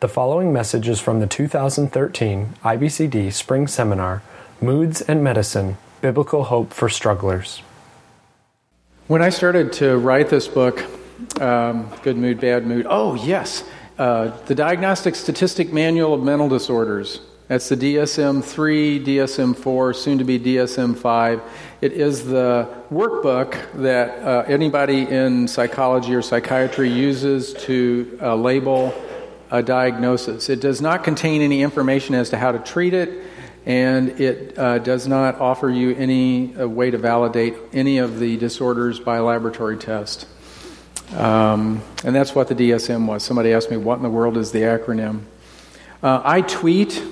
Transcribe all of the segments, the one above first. The following message is from the 2013 IBCD Spring Seminar, Moods and Medicine, Biblical Hope for Strugglers. When I started to write this book, Good Mood, Bad Mood, the Diagnostic Statistical Manual of Mental Disorders. That's the DSM-3, DSM-4, soon to be DSM-5. It is the workbook that anybody in psychology or psychiatry uses to label a diagnosis. It does not contain any information as to how to treat it, and it does not offer you any way to validate any of the disorders by laboratory test. And that's what the DSM was. Somebody asked me, what in the world is the acronym? I tweet,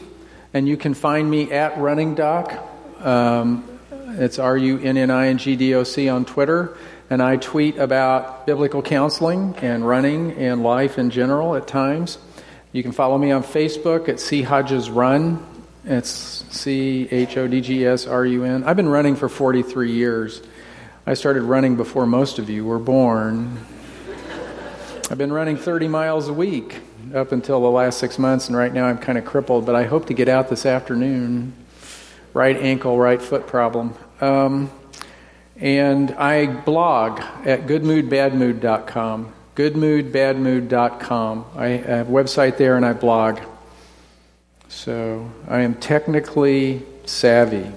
and you can find me at Running Doc. It's RUNNINGDOC on Twitter. And I tweet about biblical counseling and running and life in general at times. You can follow me on Facebook at C. Hodges Run. It's CHODGSRUN. I've been running for 43 years. I started running before most of you were born. I've been running 30 miles a week up until the last 6 months, and right now I'm kind of crippled, but I hope to get out this afternoon. Right ankle, right foot problem. And I blog at goodmoodbadmood.com. Goodmoodbadmood.com. I have a website there and I blog. So I am technically savvy.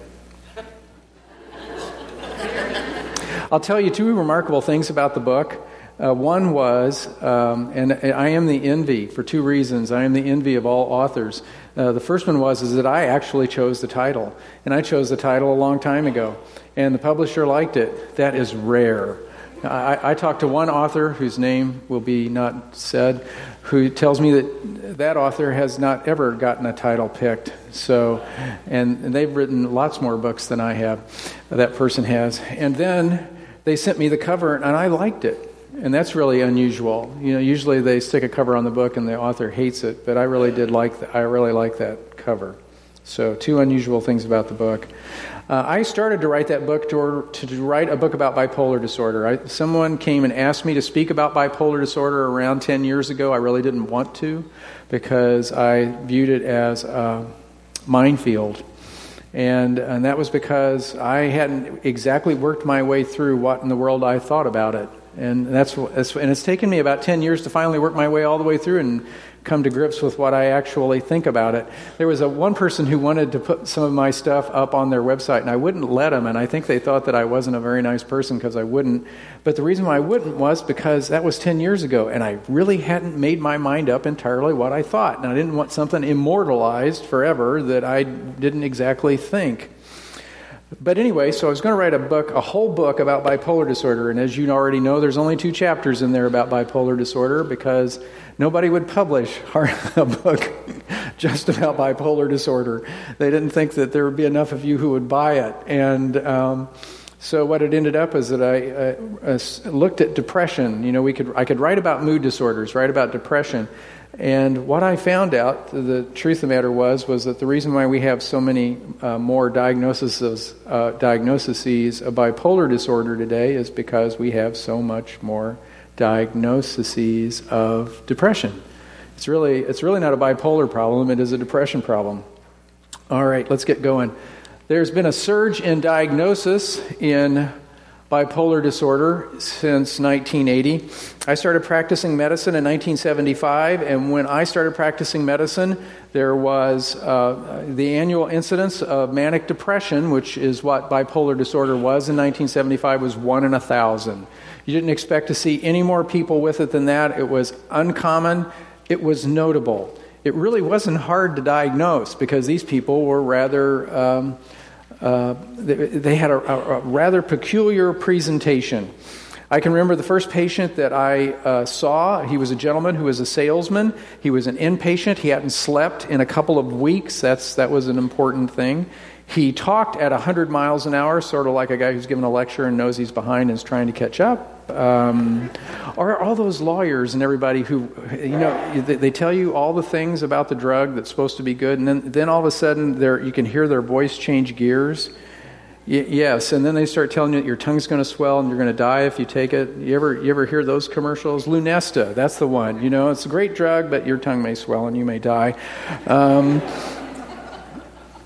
I'll tell you two remarkable things about the book. One was, and I am the envy for two reasons. I am the envy of all authors. The first one was is that I actually chose the title, and I chose the title a long time ago. And the publisher liked it. That is rare. I talked to one author whose name will be not said, who tells me that that author has not ever gotten a title picked. So, and they've written lots more books than I have. That person has. And then they sent me the cover, and I liked it. And that's really unusual. You know, usually they stick a cover on the book, and the author hates it. But I really did like that. I really like that cover. So, two unusual things about the book. I started to write that book to write a book about bipolar disorder. Someone came and asked me to speak about bipolar disorder around 10 years ago. I really didn't want to because I viewed it as a minefield. And that was because I hadn't exactly worked my way through what in the world I thought about it. And it's taken me about 10 years to finally work my way all the way through and come to grips with what I actually think about it. There was one person who wanted to put some of my stuff up on their website, and I wouldn't let them, and I think they thought that I wasn't a very nice person because I wouldn't. But the reason why I wouldn't was because that was 10 years ago, and I really hadn't made my mind up entirely what I thought, and I didn't want something immortalized forever that I didn't exactly think. But anyway, so I was going to write a whole book about bipolar disorder, and as you already know, there's only 2 chapters in there about bipolar disorder because nobody would publish a book just about bipolar disorder. They didn't think that there would be enough of you who would buy it. And so what it ended up is that I looked at depression. You know, I could write about mood disorders, write about depression. And what I found out, the truth of the matter was that the reason why we have so many more diagnoses of bipolar disorder today is because we have so much more diagnoses of depression. It's really not a bipolar problem, it is a depression problem. All right, let's get going. There's been a surge in diagnosis in bipolar disorder since 1980. I started practicing medicine in 1975, and when I started practicing medicine, there was the annual incidence of manic depression, which is what bipolar disorder was in 1975, was 1 in 1,000. You didn't expect to see any more people with it than that. It was uncommon. It was notable. It really wasn't hard to diagnose because these people were rather... they had a rather peculiar presentation. I can remember the first patient that I saw. He was a gentleman who was a salesman. He was an inpatient. He hadn't slept in a couple of weeks. That was an important thing. He talked at 100 miles an hour, sort of like a guy who's giving a lecture and knows he's behind and is trying to catch up. Or all those lawyers and everybody who, you know, they tell you all the things about the drug that's supposed to be good, and then all of a sudden you can hear their voice change gears. Yes, and then they start telling you that your tongue's going to swell and you're going to die if you take it. You ever hear those commercials? Lunesta, that's the one. You know, it's a great drug, but your tongue may swell and you may die.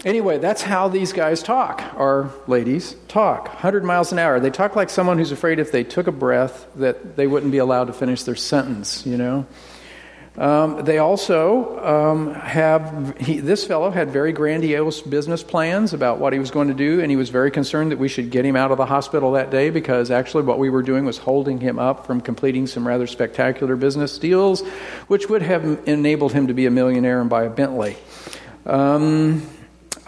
Anyway, that's how these guys talk, or ladies talk, 100 miles an hour. They talk like someone who's afraid if they took a breath that they wouldn't be allowed to finish their sentence, you know. They also this fellow had very grandiose business plans about what he was going to do, and he was very concerned that we should get him out of the hospital that day because actually what we were doing was holding him up from completing some rather spectacular business deals, which would have enabled him to be a millionaire and buy a Bentley.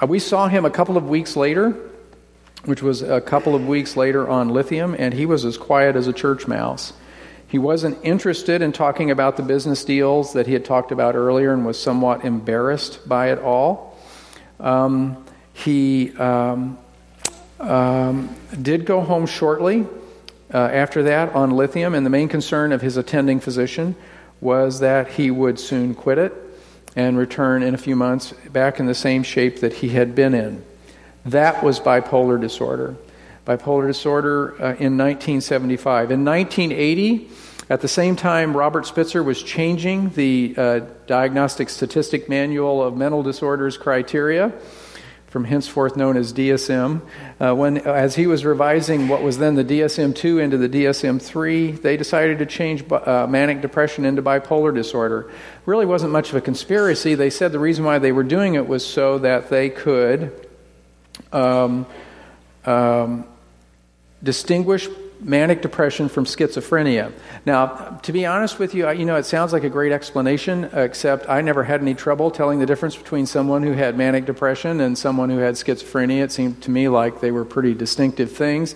We saw him a couple of weeks later, which was a couple of weeks later on lithium, and he was as quiet as a church mouse. He wasn't interested in talking about the business deals that he had talked about earlier and was somewhat embarrassed by it all. He did go home shortly after that on lithium, and the main concern of his attending physician was that he would soon quit it and return in a few months back in the same shape that he had been in. That was bipolar disorder. Bipolar disorder in 1975. In 1980, at the same time Robert Spitzer was changing the Diagnostic Statistical Manual of Mental Disorders criteria, from henceforth known as DSM, as he was revising what was then the DSM-2 into the DSM-3, they decided to change manic depression into bipolar disorder. Really wasn't much of a conspiracy. They said the reason why they were doing it was so that they could distinguish manic depression from schizophrenia. Now, to be honest with you, you know, it sounds like a great explanation, except I never had any trouble telling the difference between someone who had manic depression and someone who had schizophrenia. It seemed to me like they were pretty distinctive things.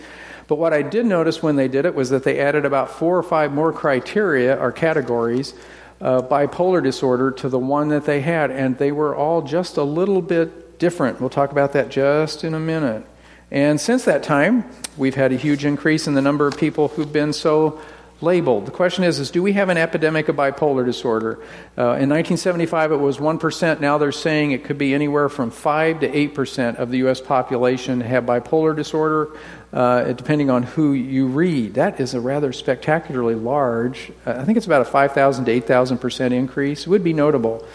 But what I did notice when they did it was that they added about 4 or 5 more criteria or categories of bipolar disorder to the one that they had, and they were all just a little bit different. We'll talk about that just in a minute. And since that time, we've had a huge increase in the number of people who've been so labeled. The question is do we have an epidemic of bipolar disorder? In 1975, it was 1%. Now they're saying it could be anywhere from 5 to 8% of the U.S. population have bipolar disorder, depending on who you read. That is a rather spectacularly large, I think it's about a 5,000 to 8,000% increase. It would be notable.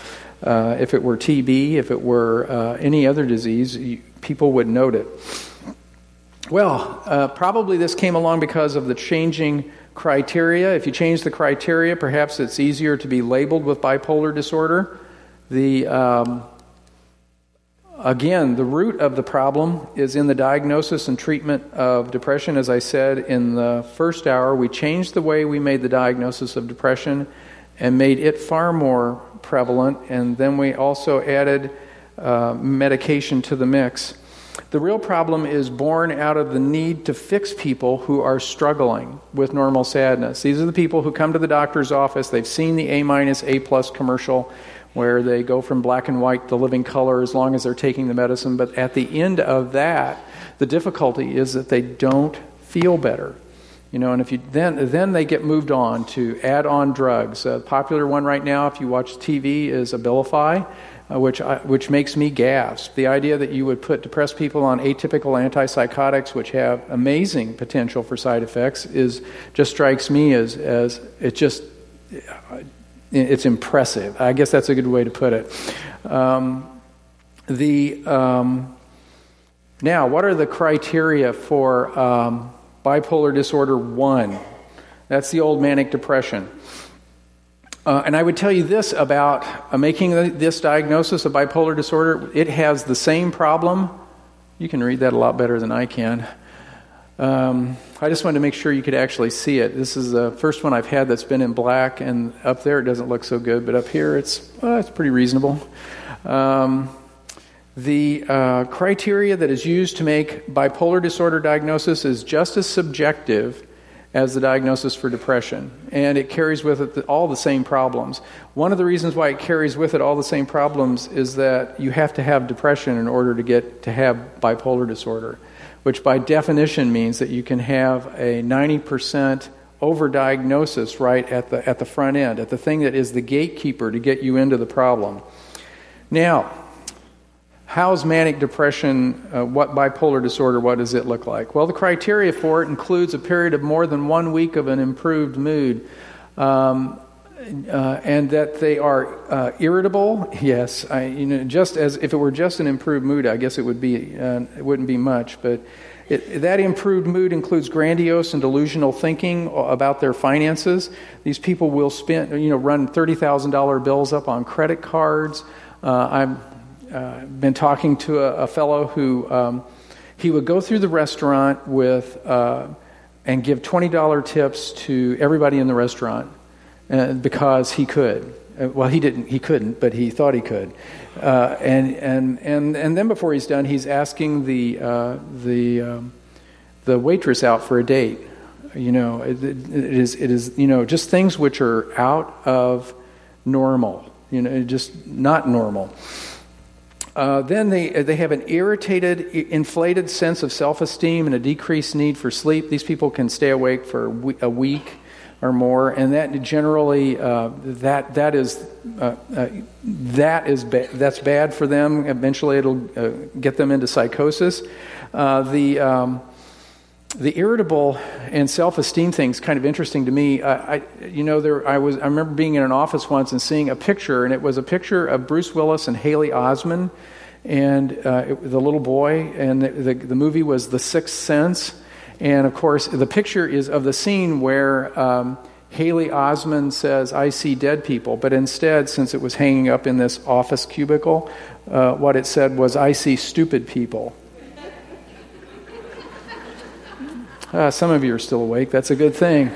If it were TB, if it were any other disease, people would note it. Well, probably this came along because of the changing criteria. If you change the criteria, perhaps it's easier to be labeled with bipolar disorder. The root of the problem is in the diagnosis and treatment of depression. As I said in the first hour, we changed the way we made the diagnosis of depression and made it far more prevalent, and then we also added medication to the mix. The real problem is born out of the need to fix people who are struggling with normal sadness. These are the people who come to the doctor's office. They've seen the A-, A-plus commercial where they go from black and white to living color as long as they're taking the medicine. But at the end of that, the difficulty is that they don't feel better. You know, and if you then they get moved on to add on drugs. A popular one right now, if you watch TV, is Abilify, which makes me gasp. The idea that you would put depressed people on atypical antipsychotics, which have amazing potential for side effects, just strikes me as it's impressive. I guess that's a good way to put it. Now, what are the criteria for bipolar disorder 1? That's the old manic depression. And I would tell you this about making this diagnosis of bipolar disorder. It has the same problem. You can read that a lot better than I can. I just wanted to make sure you could actually see it. This is the first one I've had that's been in black, and up there it doesn't look so good, but up here it's pretty reasonable. The criteria that is used to make bipolar disorder diagnosis is just as subjective as the diagnosis for depression, and it carries with it all the same problems. One of the reasons why it carries with it all the same problems is that you have to have depression in order to get to have bipolar disorder, which by definition means that you can have a 90% overdiagnosis right at the front end, at the thing that is the gatekeeper to get you into the problem. Now, how's manic depression, what bipolar disorder, what does it look like? Well, the criteria for it includes a period of more than 1 week of an improved mood, and that they are irritable. Yes, just as if it were just an improved mood, I guess it would be. It wouldn't be much, but that improved mood includes grandiose and delusional thinking about their finances. These people will spend, run $30,000 bills up on credit cards. I've been talking to a fellow who he would go through the restaurant with and give $20 tips to everybody in the restaurant. Because he could. Well, he didn't. He couldn't, but he thought he could. And then before he's done, he's asking the waitress out for a date. It is just things which are out of normal. Just not normal. Then they have an irritated, inflated sense of self-esteem and a decreased need for sleep. These people can stay awake for a week or more, and that generally that's bad for them. Eventually, it'll get them into psychosis. The irritable and self-esteem thing's kind of interesting to me. I remember being in an office once and seeing a picture, and it was a picture of Bruce Willis and Haley Osment, and the little boy, and the movie was The Sixth Sense. And of course, the picture is of the scene where Haley Osment says, "I see dead people," but instead, since it was hanging up in this office cubicle, what it said was, "I see stupid people." Some of you are still awake. That's a good thing.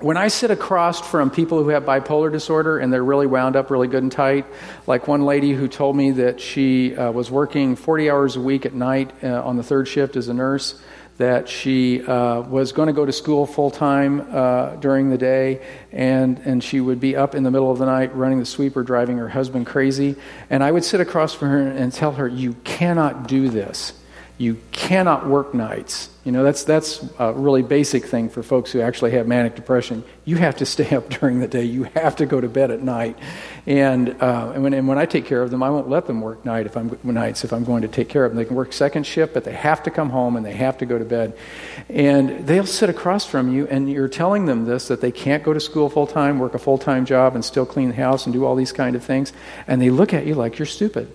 When I sit across from people who have bipolar disorder and they're really wound up, really good and tight, like one lady who told me that she was working 40 hours a week at night on the third shift as a nurse, that she was going to go to school full-time during the day, and she would be up in the middle of the night running the sweeper, driving her husband crazy. And I would sit across from her and tell her, "You cannot do this. You cannot work nights." That's a really basic thing for folks who actually have manic depression. You have to stay up during the day. You have to go to bed at night. And when I take care of them, I won't let them work nights if I'm going to take care of them. They can work second shift, but they have to come home and they have to go to bed. And they'll sit across from you, and you're telling them this, that they can't go to school full time, work a full time job, and still clean the house and do all these kind of things. And they look at you like you're stupid.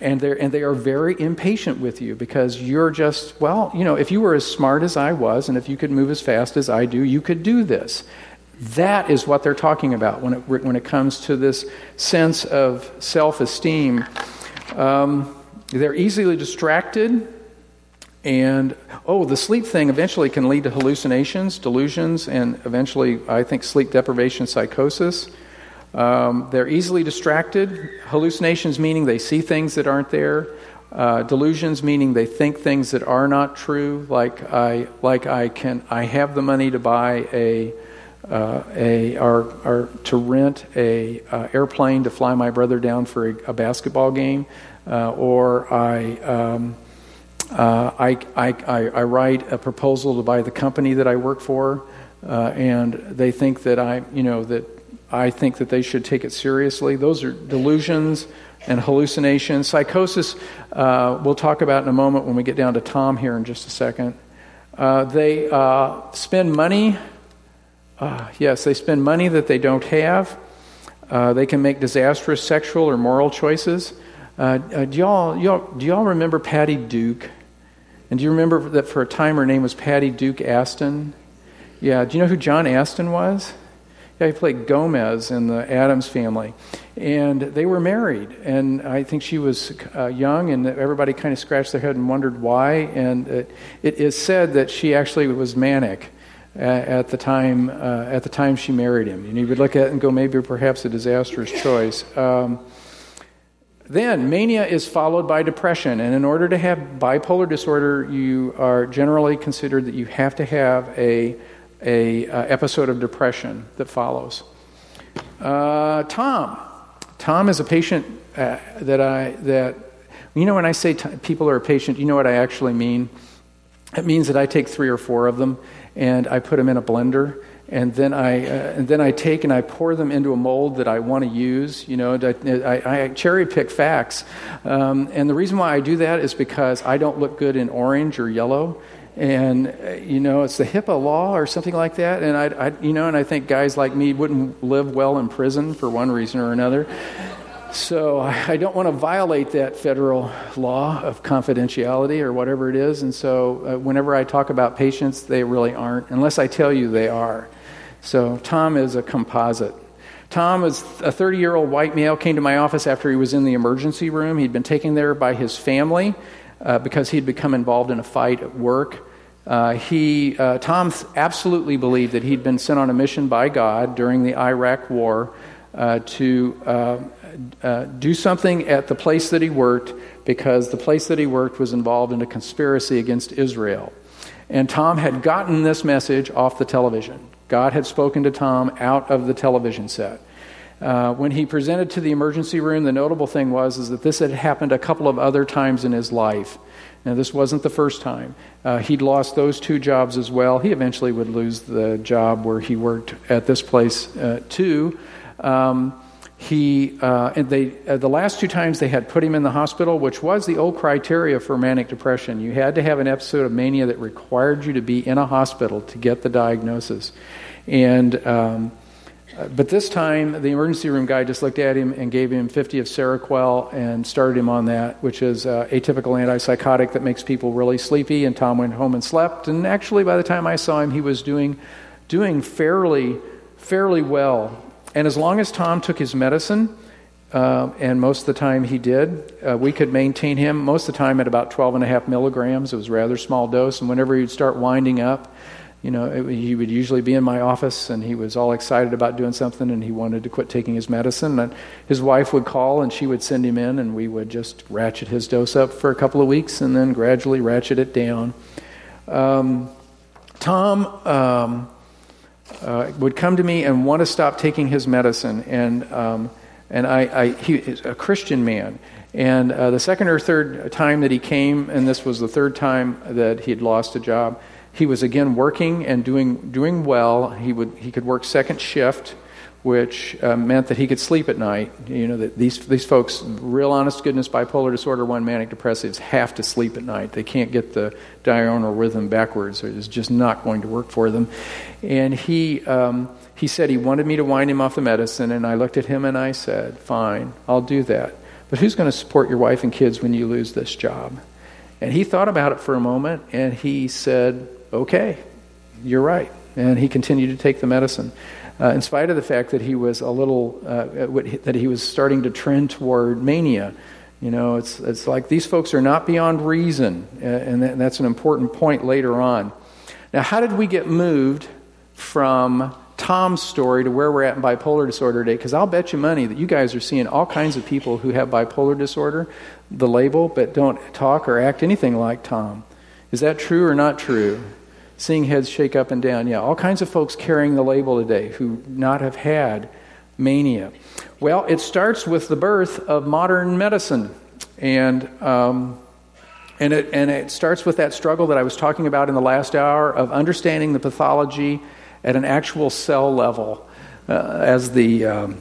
And they are very impatient with you because you're just, if you were as smart as I was and if you could move as fast as I do, you could do this. That is what they're talking about when it comes to this sense of self-esteem. They're easily distracted. And, the sleep thing eventually can lead to hallucinations, delusions, and eventually, I think, sleep deprivation psychosis. They're easily distracted. Hallucinations, meaning they see things that aren't there. Delusions, meaning they think things that are not true. Like I have the money to buy or to rent a airplane to fly my brother down for a basketball game, or I write a proposal to buy the company that I work for, and they think that I think that they should take it seriously. Those are delusions and hallucinations. Psychosis, we'll talk about in a moment when we get down to Tom here in just a second. They spend money. Yes, they spend money that they don't have. They can make disastrous sexual or moral choices. Do y'all remember Patty Duke? And do you remember that for a time her name was Patty Duke Aston? Yeah, do you know who John Aston was? Yeah, he played Gomez in the Adams Family, and they were married, and I think she was young, and everybody kind of scratched their head and wondered why, and it is said that she actually was manic at the time she married him, and you would look at it and go, maybe perhaps a disastrous choice. Then mania is followed by depression, and in order to have bipolar disorder, you are generally considered that you have to have a episode of depression that follows. Tom is a patient when I say people are a patient, you know what I actually mean? It means that I take 3 or 4 of them and I put them in a blender And then I take and I pour them into a mold that I want to use. You know, I cherry pick facts, and the reason why I do that is because I don't look good in orange or yellow, and you know, it's the HIPAA law or something like that. And I think guys like me wouldn't live well in prison for one reason or another. So I don't want to violate that federal law of confidentiality or whatever it is. And so whenever I talk about patients, they really aren't, unless I tell you they are. So Tom is a composite. Tom is a 30-year-old white male, came to my office after he was in the emergency room. He'd been taken there by his family because he'd become involved in a fight at work. Tom absolutely believed that he'd been sent on a mission by God during the Iraq War to do something at the place that he worked, because the place that he worked was involved in a conspiracy against Israel. And Tom had gotten this message off the television. God had spoken to Tom out of the television set. When he presented to the emergency room, the notable thing was that this had happened a couple of other times in his life. Now, this wasn't the first time. He'd lost those two jobs as well. He eventually would lose the job where he worked at this place, too. The last two times they had put him in the hospital, which was the old criteria for manic depression. You had to have an episode of mania that required you to be in a hospital to get the diagnosis. And but this time, the emergency room guy just looked at him and gave him 50 of Seroquel and started him on that, which is atypical antipsychotic that makes people really sleepy. And Tom went home and slept. And actually, by the time I saw him, he was doing fairly well. And as long as Tom took his medicine, and most of the time he did, we could maintain him most of the time at about 12.5 milligrams. It was a rather small dose. And whenever he'd start winding up, you know, he would usually be in my office, and he was all excited about doing something, and he wanted to quit taking his medicine. And his wife would call, and she would send him in, and we would just ratchet his dose up for a couple of weeks and then gradually ratchet it down. Tom would come to me and want to stop taking his medicine, and he is a Christian man. And the second or third time that he came, and this was the third time that he had lost a job, he was again working and doing well. He could work second shift, which meant that he could sleep at night. You know, that these folks, real honest goodness, bipolar disorder 1 manic depressives have to sleep at night. They can't get the diurnal rhythm backwards, or it's just not going to work for them. And he said he wanted me to wind him off the medicine, and I looked at him and I said, fine, I'll do that. But who's going to support your wife and kids when you lose this job? And he thought about it for a moment, and he said, okay, you're right. And he continued to take the medicine. In spite of the fact that he was a little, that he was starting to trend toward mania. You know, it's like these folks are not beyond reason, and that's an important point later on. Now, how did we get moved from Tom's story to where we're at in bipolar disorder today? Because I'll bet you money that you guys are seeing all kinds of people who have bipolar disorder, the label, but don't talk or act anything like Tom. Is that true or not true? Seeing heads shake up and down. Yeah, all kinds of folks carrying the label today who not have had mania. Well, it starts with the birth of modern medicine, and it starts with that struggle that I was talking about in the last hour of understanding the pathology at an actual cell level, in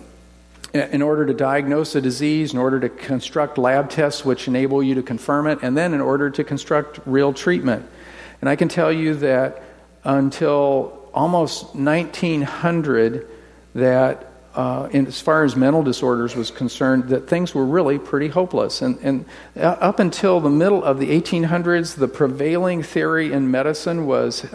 order to diagnose a disease, in order to construct lab tests which enable you to confirm it, and then in order to construct real treatment. And I can tell you that until almost 1900, that as far as mental disorders was concerned, that things were really pretty hopeless. And up until the middle of the 1800s, the prevailing theory in medicine was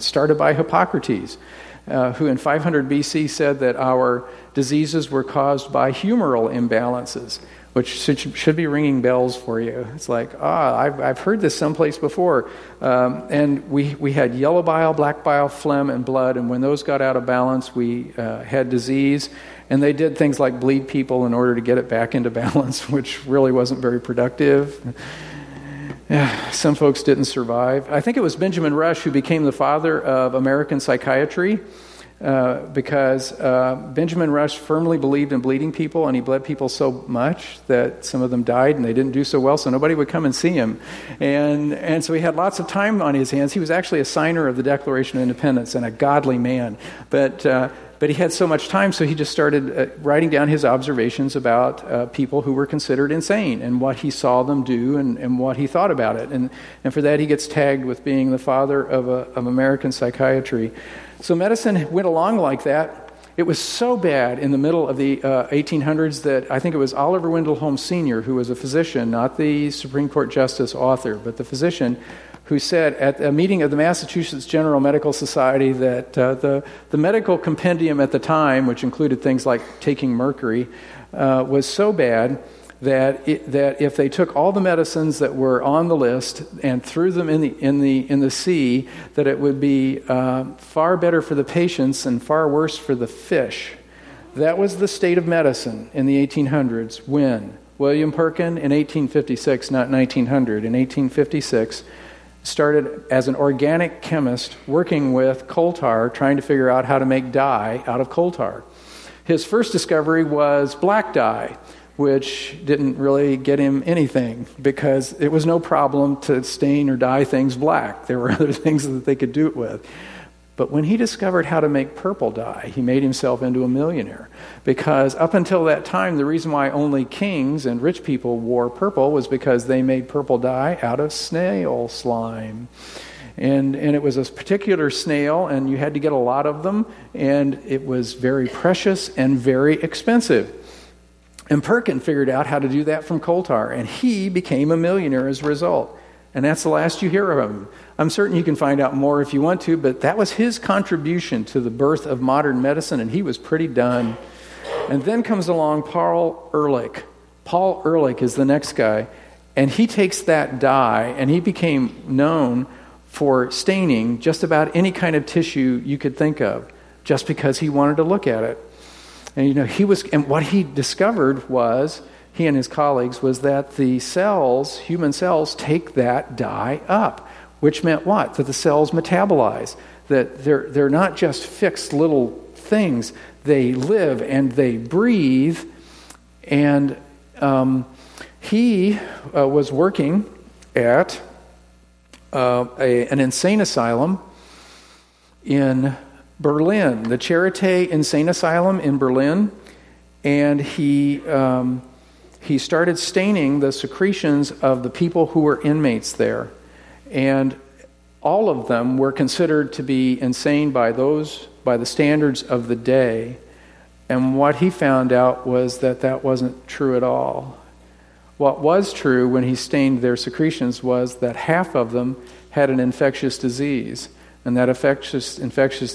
started by Hippocrates, who in 500 BC said that our diseases were caused by humoral imbalances, which should be ringing bells for you. It's like, I've heard this someplace before. And we had yellow bile, black bile, phlegm, and blood, and when those got out of balance, we had disease, and they did things like bleed people in order to get it back into balance, which really wasn't very productive. Some folks didn't survive. I think it was Benjamin Rush who became the father of American psychiatry, because Benjamin Rush firmly believed in bleeding people, and he bled people so much that some of them died and they didn't do so well, so nobody would come and see him. And so he had lots of time on his hands. He was actually a signer of the Declaration of Independence and a godly man. But he had so much time, so he just started writing down his observations about people who were considered insane and what he saw them do and what he thought about it. And for that, he gets tagged with being the father of American psychiatry. So medicine went along like that. It was so bad in the middle of the 1800s that I think it was Oliver Wendell Holmes Sr., who was a physician, not the Supreme Court justice author, but the physician, who said at a meeting of the Massachusetts General Medical Society that the medical compendium at the time, which included things like taking mercury, was so bad that if they took all the medicines that were on the list and threw them in the sea, that it would be far better for the patients and far worse for the fish. That was the state of medicine in the 1800s. When William Perkin in 1856, not 1900, in 1856. Started as an organic chemist working with coal tar, trying to figure out how to make dye out of coal tar. His first discovery was black dye, which didn't really get him anything because it was no problem to stain or dye things black. There were other things that they could do it with. But when he discovered how to make purple dye, he made himself into a millionaire. Because up until that time, the reason why only kings and rich people wore purple was because they made purple dye out of snail slime. And it was a particular snail, and you had to get a lot of them, and it was very precious and very expensive. And Perkin figured out how to do that from coal tar, and he became a millionaire as a result. And that's the last you hear of him. I'm certain you can find out more if you want to, but that was his contribution to the birth of modern medicine, and he was pretty done. And then comes along Paul Ehrlich. Paul Ehrlich is the next guy, and he takes that dye, and he became known for staining just about any kind of tissue you could think of, just because he wanted to look at it. And what he discovered was, he and his colleagues, was that the cells, human cells, take that dye up, which meant what? That the cells metabolize, that they're not just fixed little things. They live and they breathe. And he was working at an insane asylum in Berlin, the Charité Insane Asylum in Berlin, and he started staining the secretions of the people who were inmates there. And all of them were considered to be insane by the standards of the day. And what he found out was that wasn't true at all. What was true when he stained their secretions was that half of them had an infectious disease. And that infectious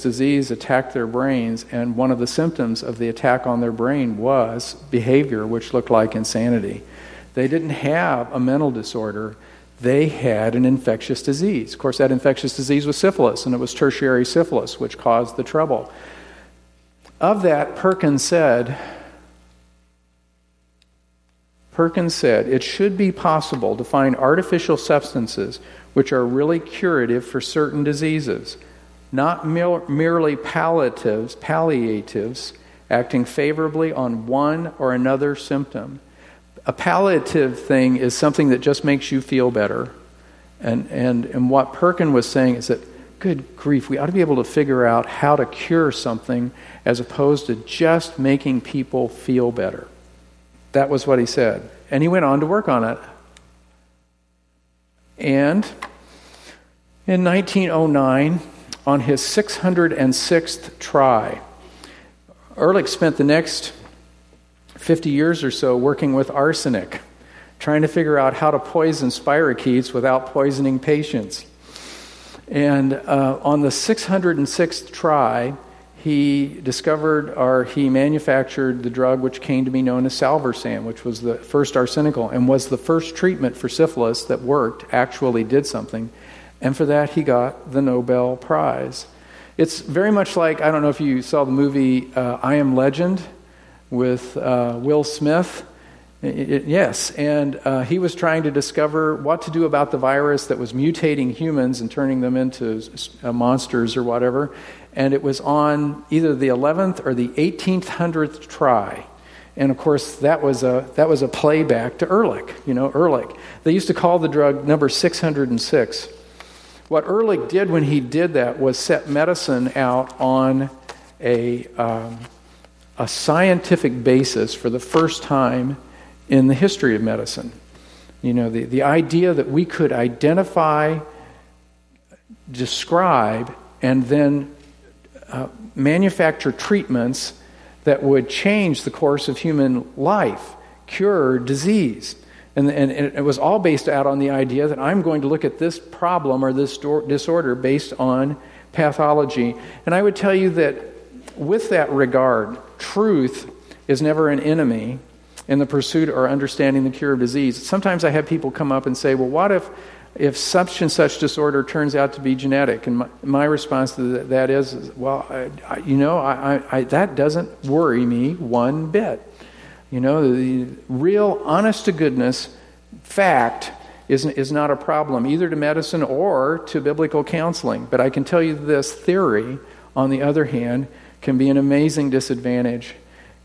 disease attacked their brains, and one of the symptoms of the attack on their brain was behavior which looked like insanity. They didn't have a mental disorder. They had an infectious disease. Of course, that infectious disease was syphilis, and it was tertiary syphilis, which caused the trouble. Of that, Perkins said, it should be possible to find artificial substances which are really curative for certain diseases, not merely palliatives acting favorably on one or another symptom. A palliative thing is something that just makes you feel better. And what Perkin was saying is that, good grief, we ought to be able to figure out how to cure something as opposed to just making people feel better. That was what he said. And he went on to work on it. And in 1909, on his 606th try, Ehrlich spent the next 50 years or so working with arsenic, trying to figure out how to poison spirochetes without poisoning patients. And on the 606th try, he manufactured the drug which came to be known as salvarsan, which was the first arsenical and was the first treatment for syphilis that worked, actually did something. And for that, he got the Nobel Prize. It's very much like, I don't know if you saw the movie I Am Legend with Will Smith, Yes, and he was trying to discover what to do about the virus that was mutating humans and turning them into monsters or whatever. And it was on either the 11th or the 1800th try. And of course, that was a playback to Ehrlich. You know, Ehrlich. They used to call the drug number 606. What Ehrlich did when he did that was set medicine out on a scientific basis for the first time in the history of medicine. You know, the idea that we could identify, describe, and then manufacture treatments that would change the course of human life, cure disease. And it was all based out on the idea that I'm going to look at this problem or this disorder based on pathology. And I would tell you that with that regard, truth is never an enemy in the pursuit or understanding the cure of disease. Sometimes I have people come up and say, well, what if such and such disorder turns out to be genetic? And my response to that is, well, I that doesn't worry me one bit. You know, the real honest-to-goodness fact is not a problem, either to medicine or to biblical counseling. But I can tell you this, theory, on the other hand, can be an amazing disadvantage.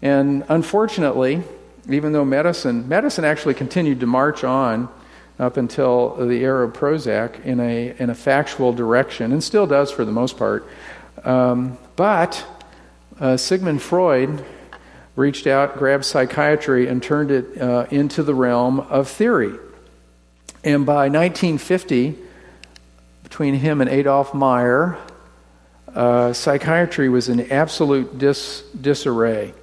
And unfortunately, even though medicine actually continued to march on up until the era of Prozac in a factual direction, and still does for the most part. But Sigmund Freud reached out, grabbed psychiatry, and turned it into the realm of theory. And by 1950, between him and Adolf Meyer, psychiatry was in absolute disarray.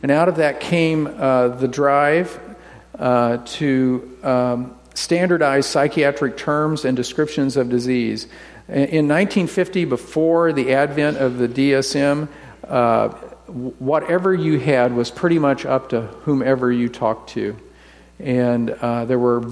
And out of that came the drive to standardize psychiatric terms and descriptions of disease. In 1950, before the advent of the DSM, whatever you had was pretty much up to whomever you talked to. And there were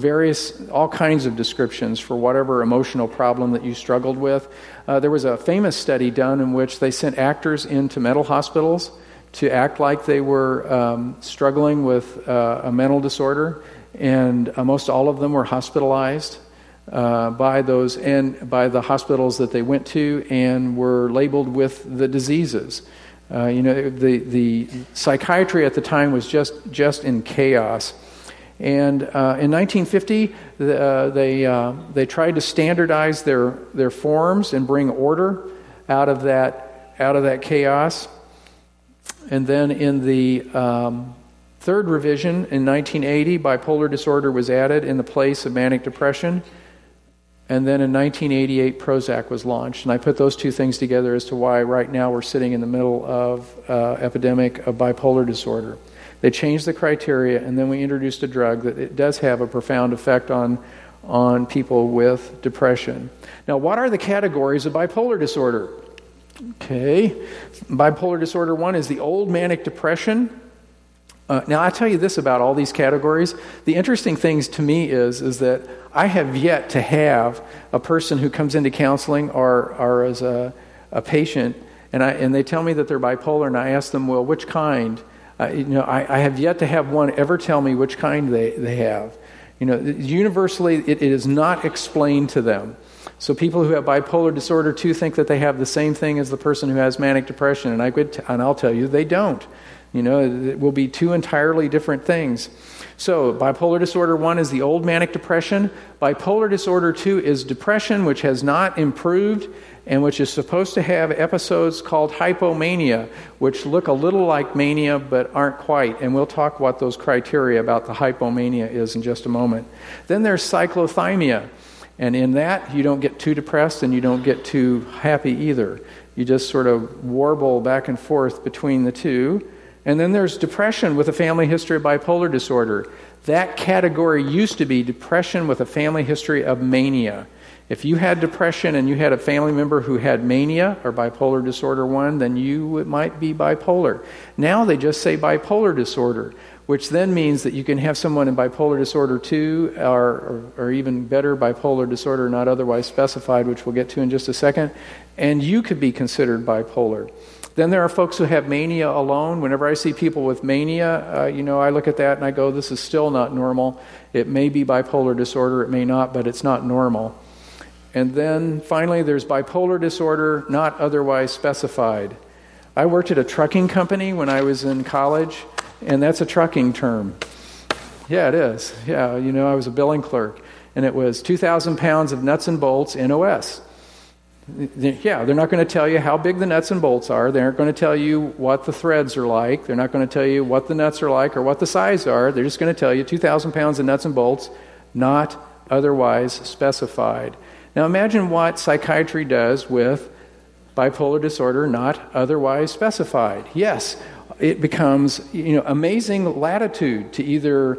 all kinds of descriptions for whatever emotional problem that you struggled with. There was a famous study done in which they sent actors into mental hospitals to act like they were struggling with a mental disorder, and most all of them were hospitalized by those and by the hospitals that they went to, and were labeled with the diseases. You know, the psychiatry at the time was just in chaos. And in 1950, they tried to standardize their forms and bring order out of that chaos. And then in the third revision in 1980, bipolar disorder was added in the place of manic depression. And then in 1988, Prozac was launched. And I put those two things together as to why right now we're sitting in the middle of epidemic of bipolar disorder. They changed the criteria, and then we introduced a drug that it does have a profound effect on people with depression. Now, what are the categories of bipolar disorder? Okay, bipolar disorder 1 is the old manic depression. Now, I'll tell you this about all these categories. The interesting thing to me is that I have yet to have a person who comes into counseling or as a patient, and they tell me that they're bipolar, and I ask them, well, which kind? I have yet to have one ever tell me which kind they have. You know, universally, it is not explained to them. So people who have bipolar disorder 2 think that they have the same thing as the person who has manic depression, and I'll tell you they don't. You know, it will be 2 entirely different things. So bipolar disorder 1 is the old manic depression. Bipolar disorder 2 is depression which has not improved and which is supposed to have episodes called hypomania, which look a little like mania but aren't quite. And we'll talk what those criteria about the hypomania is in just a moment. Then there's cyclothymia. And in that, you don't get too depressed and you don't get too happy either. You just sort of warble back and forth between the two. And then there's depression with a family history of bipolar disorder. That category used to be depression with a family history of mania. If you had depression and you had a family member who had mania or bipolar disorder 1, then you might be bipolar. Now they just say bipolar disorder, which then means that you can have someone in bipolar disorder 2 or even better, bipolar disorder not otherwise specified, which we'll get to in just a second, and you could be considered bipolar. Then there are folks who have mania alone. Whenever I see people with mania, I look at that and I go, this is still not normal. It may be bipolar disorder, it may not, but it's not normal. And then finally, there's bipolar disorder not otherwise specified. I worked at a trucking company when I was in college, and that's a trucking term. Yeah, it is. Yeah, I was a billing clerk, and it was 2,000 pounds of nuts and bolts, NOS. Yeah, they're not going to tell you how big the nuts and bolts are. They aren't going to tell you what the threads are like. They're not going to tell you what the nuts are like or what the size are. They're just going to tell you 2,000 pounds of nuts and bolts, not otherwise specified. Now imagine what psychiatry does with bipolar disorder not otherwise specified. Yes, it becomes amazing latitude to either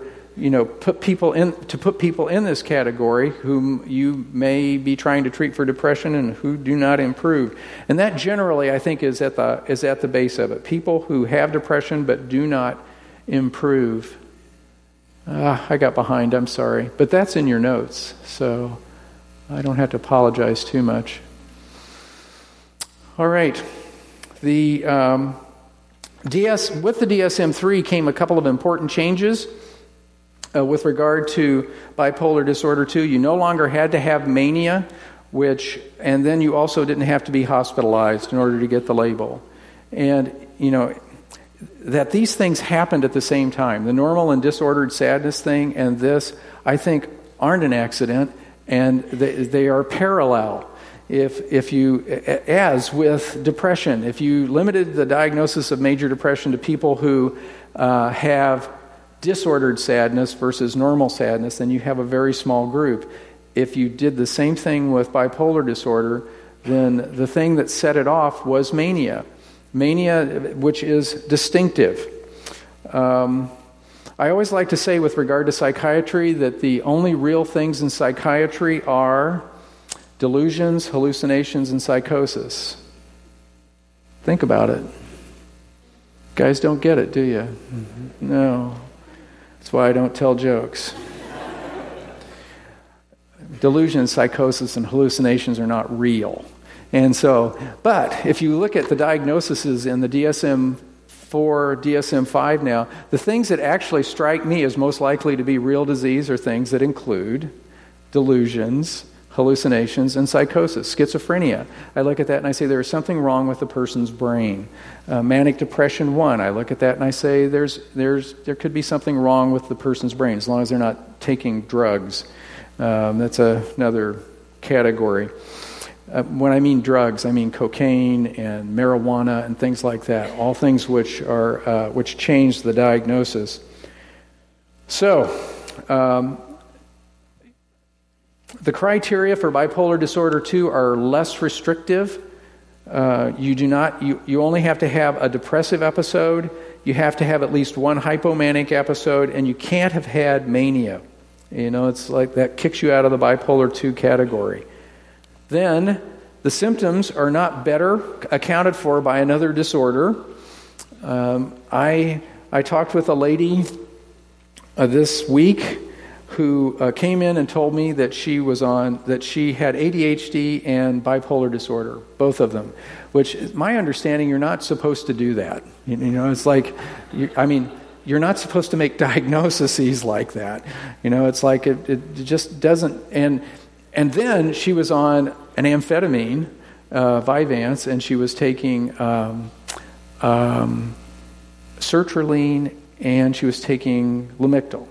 put people in this category whom you may be trying to treat for depression and who do not improve. And that generally, I think, is at the base of it. People who have depression but do not improve. I got behind, I'm sorry. But that's in your notes, so I don't have to apologize too much. All right. With the DSM-3 came a couple of important changes. With regard to bipolar disorder 2, you no longer had to have mania, and then you also didn't have to be hospitalized in order to get the label. And, that these things happened at the same time. The normal and disordered sadness thing and this, I think, aren't an accident, and they are parallel. If you, as with depression, if you limited the diagnosis of major depression to people who have disordered sadness versus normal sadness, then you have a very small group. If you did the same thing with bipolar disorder, then the thing that set it off was mania. Mania, which is distinctive. I always like to say with regard to psychiatry that the only real things in psychiatry are delusions, hallucinations, and psychosis. Think about it. Guys don't get it, do you? Mm-hmm. No. That's why I don't tell jokes. Delusions, psychosis, and hallucinations are not real. And so, but if you look at the diagnoses in the DSM-4, DSM-5 now, the things that actually strike me as most likely to be real disease are things that include delusions, hallucinations, and psychosis, schizophrenia. I look at that and I say there is something wrong with the person's brain. Manic depression 1, I look at that and I say there could be something wrong with the person's brain as long as they're not taking drugs. That's another category. When I mean drugs, I mean cocaine and marijuana and things like that, all things which are which change the diagnosis. So, the criteria for bipolar disorder 2 are less restrictive. You only have to have a depressive episode. You have to have at least one hypomanic episode, and you can't have had mania. It's like that kicks you out of the bipolar 2 category. Then the symptoms are not better accounted for by another disorder. I talked with a lady this week who came in and told me that she had ADHD and bipolar disorder, both of them, which is my understanding. You're not supposed to do that. You're not supposed to make diagnoses like that. It just doesn't. And then she was on an amphetamine, Vyvanse, and she was taking Sertraline, and she was taking Lamictal.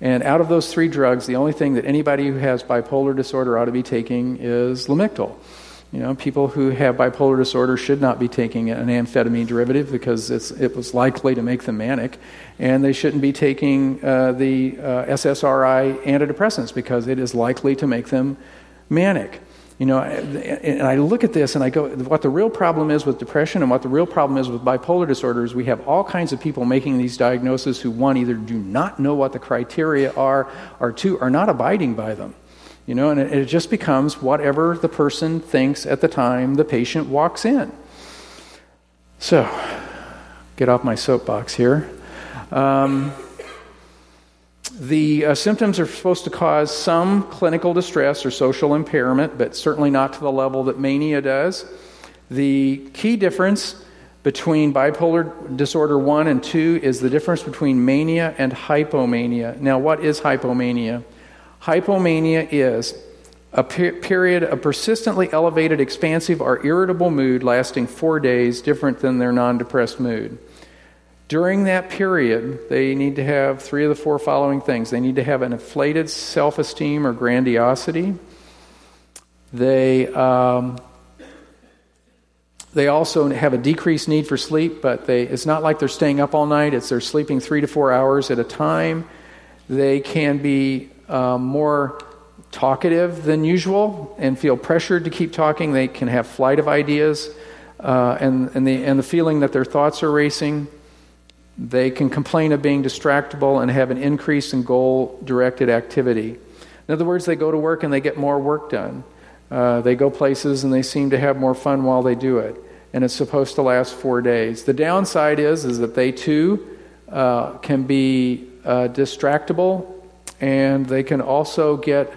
And out of those three drugs, the only thing that anybody who has bipolar disorder ought to be taking is Lamictal. People who have bipolar disorder should not be taking an amphetamine derivative because it was likely to make them manic. And they shouldn't be taking the SSRI antidepressants because it is likely to make them manic. And I look at this and I go, what the real problem is with depression and what the real problem is with bipolar disorder is we have all kinds of people making these diagnoses who, one, either do not know what the criteria are, or two, are not abiding by them. And it just becomes whatever the person thinks at the time the patient walks in. So, get off my soapbox here. The symptoms are supposed to cause some clinical distress or social impairment, but certainly not to the level that mania does. The key difference between bipolar disorder 1 and 2 is the difference between mania and hypomania. Now, what is hypomania? Hypomania is a period of persistently elevated, expansive, or irritable mood lasting 4 days, different than their non-depressed mood. During that period, they need to have three of the four following things. They need to have an inflated self-esteem or grandiosity. They also have a decreased need for sleep, but it's not like they're staying up all night. They're sleeping 3 to 4 hours at a time. They can be more talkative than usual and feel pressured to keep talking. They can have flight of ideas and the feeling that their thoughts are racing. They can complain of being distractible and have an increase in goal-directed activity. In other words, they go to work and they get more work done. They go places and they seem to have more fun while they do it. And it's supposed to last 4 days. The downside is that they too can be distractible, and they can also get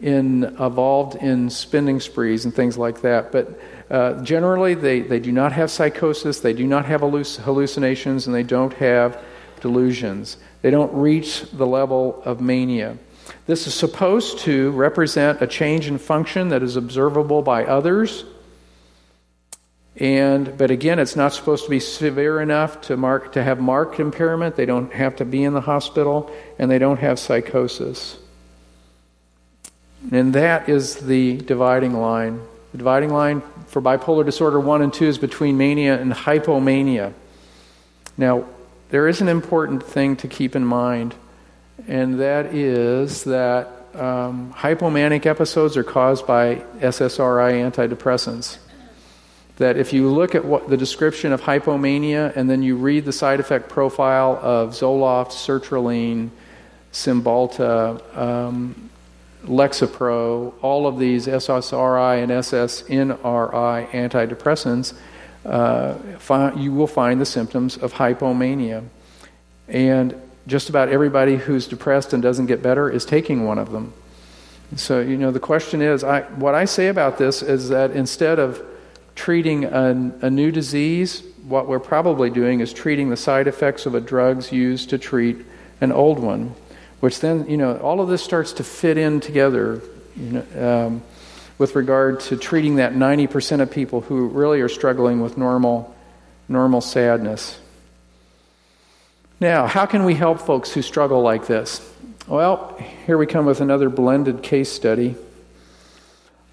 involved in spending sprees and things like that. But generally, they do not have psychosis, they do not have hallucinations, and they don't have delusions. They don't reach the level of mania. This is supposed to represent a change in function that is observable by others. But again, it's not supposed to be severe enough to have marked impairment. They don't have to be in the hospital, and they don't have psychosis. And that is the dividing line. The dividing line for bipolar disorder 1 and 2 is between mania and hypomania. Now, there is an important thing to keep in mind, and that is that hypomanic episodes are caused by SSRI antidepressants. That if you look at the description of hypomania and then you read the side effect profile of Zoloft, Sertraline, Cymbalta, Lexapro, all of these SSRI and SSNRI antidepressants, you will find the symptoms of hypomania. And just about everybody who's depressed and doesn't get better is taking one of them. So, the question is, what I say about this is that instead of treating a new disease, what we're probably doing is treating the side effects of a drug's used to treat an old one. Which then, all of this starts to fit in together with regard to treating that 90% of people who really are struggling with normal sadness. Now, how can we help folks who struggle like this? Well, here we come with another blended case study.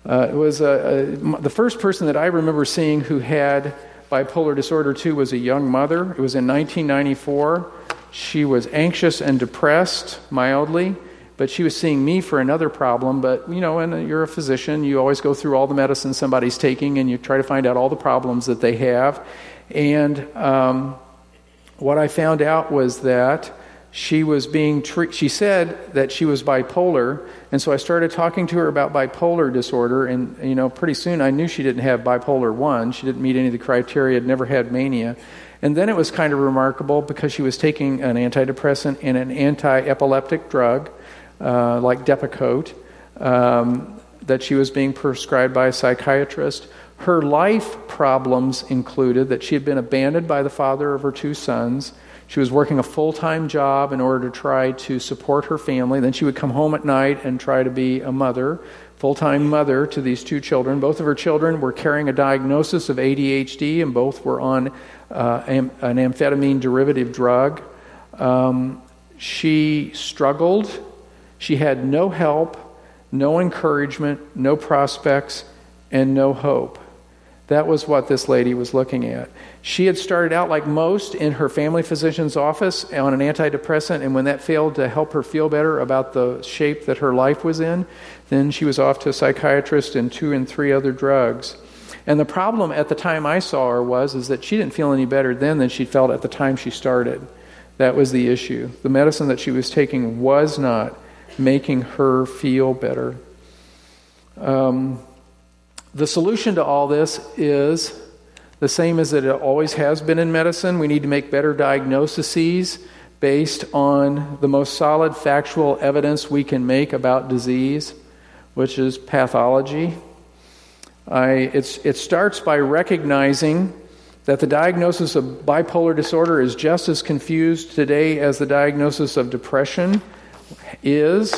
It was the first person that I remember seeing who had bipolar disorder 2 was a young mother. It was in 1994. She was anxious and depressed, mildly, but she was seeing me for another problem. But, and you're a physician, you always go through all the medicine somebody's taking, and you try to find out all the problems that they have. And what I found out was that she was being she said that she was bipolar, and so I started talking to her about bipolar disorder, and, pretty soon I knew she didn't have bipolar 1. She didn't meet any of the criteria, had never had mania. And then it was kind of remarkable because she was taking an antidepressant and an anti-epileptic drug, like Depakote, that she was being prescribed by a psychiatrist. Her life problems included that she had been abandoned by the father of her 2 sons. She was working a full-time job in order to try to support her family. Then she would come home at night and try to be a mother, full-time mother to these 2 children. Both of her children were carrying a diagnosis of ADHD, and both were on an amphetamine derivative drug. She struggled. She had no help, no encouragement, no prospects, and no hope. That was what this lady was looking at. She had started out, like most, in her family physician's office on an antidepressant, and when that failed to help her feel better about the shape that her life was in, then she was off to a psychiatrist and 2 and 3 other drugs. And the problem at the time I saw her was that she didn't feel any better then than she felt at the time she started. That was the issue. The medicine that she was taking was not making her feel better. The solution to all this is the same as it always has been in medicine. We need to make better diagnoses based on the most solid factual evidence we can make about disease, which is pathology. It starts by recognizing that the diagnosis of bipolar disorder is just as confused today as the diagnosis of depression is,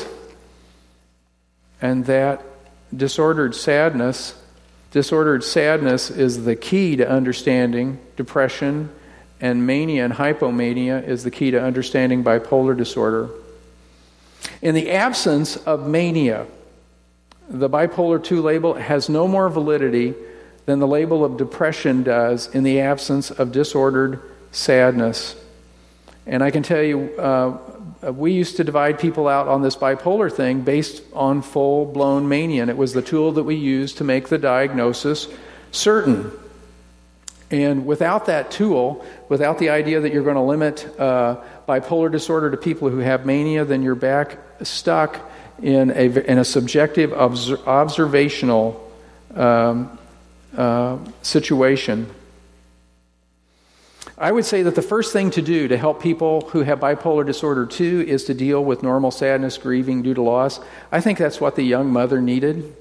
and that disordered sadness is the key to understanding depression, and mania and hypomania is the key to understanding bipolar disorder. In the absence of mania, the bipolar II label has no more validity than the label of depression does in the absence of disordered sadness. And I can tell you, we used to divide people out on this bipolar thing based on full-blown mania, and it was the tool that we used to make the diagnosis certain. And without that tool, without the idea that you're going to limit bipolar disorder to people who have mania, then you're back stuck in a subjective observational situation. I would say that the first thing to do to help people who have bipolar disorder 2 is to deal with normal sadness, grieving due to loss. I think that's what the young mother needed.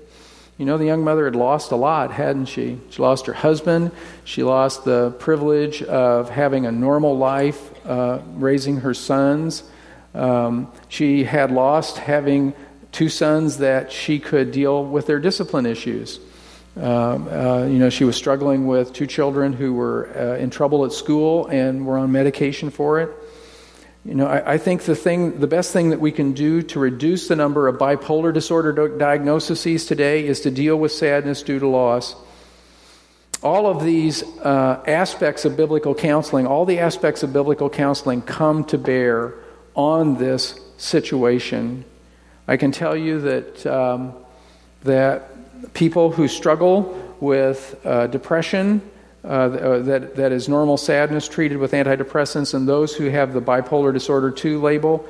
You know, the young mother had lost a lot, hadn't she? She lost her husband. She lost the privilege of having a normal life, raising her sons. She had lost having two sons that she could deal with their discipline issues. She was struggling with two children who were in trouble at school and were on medication for it. You know, I think the best thing that we can do to reduce the number of bipolar disorder diagnoses today is to deal with sadness due to loss. All of these aspects of biblical counseling, come to bear on this situation. I can tell you that that people who struggle with depression, that is normal sadness treated with antidepressants, and those who have the bipolar disorder 2 label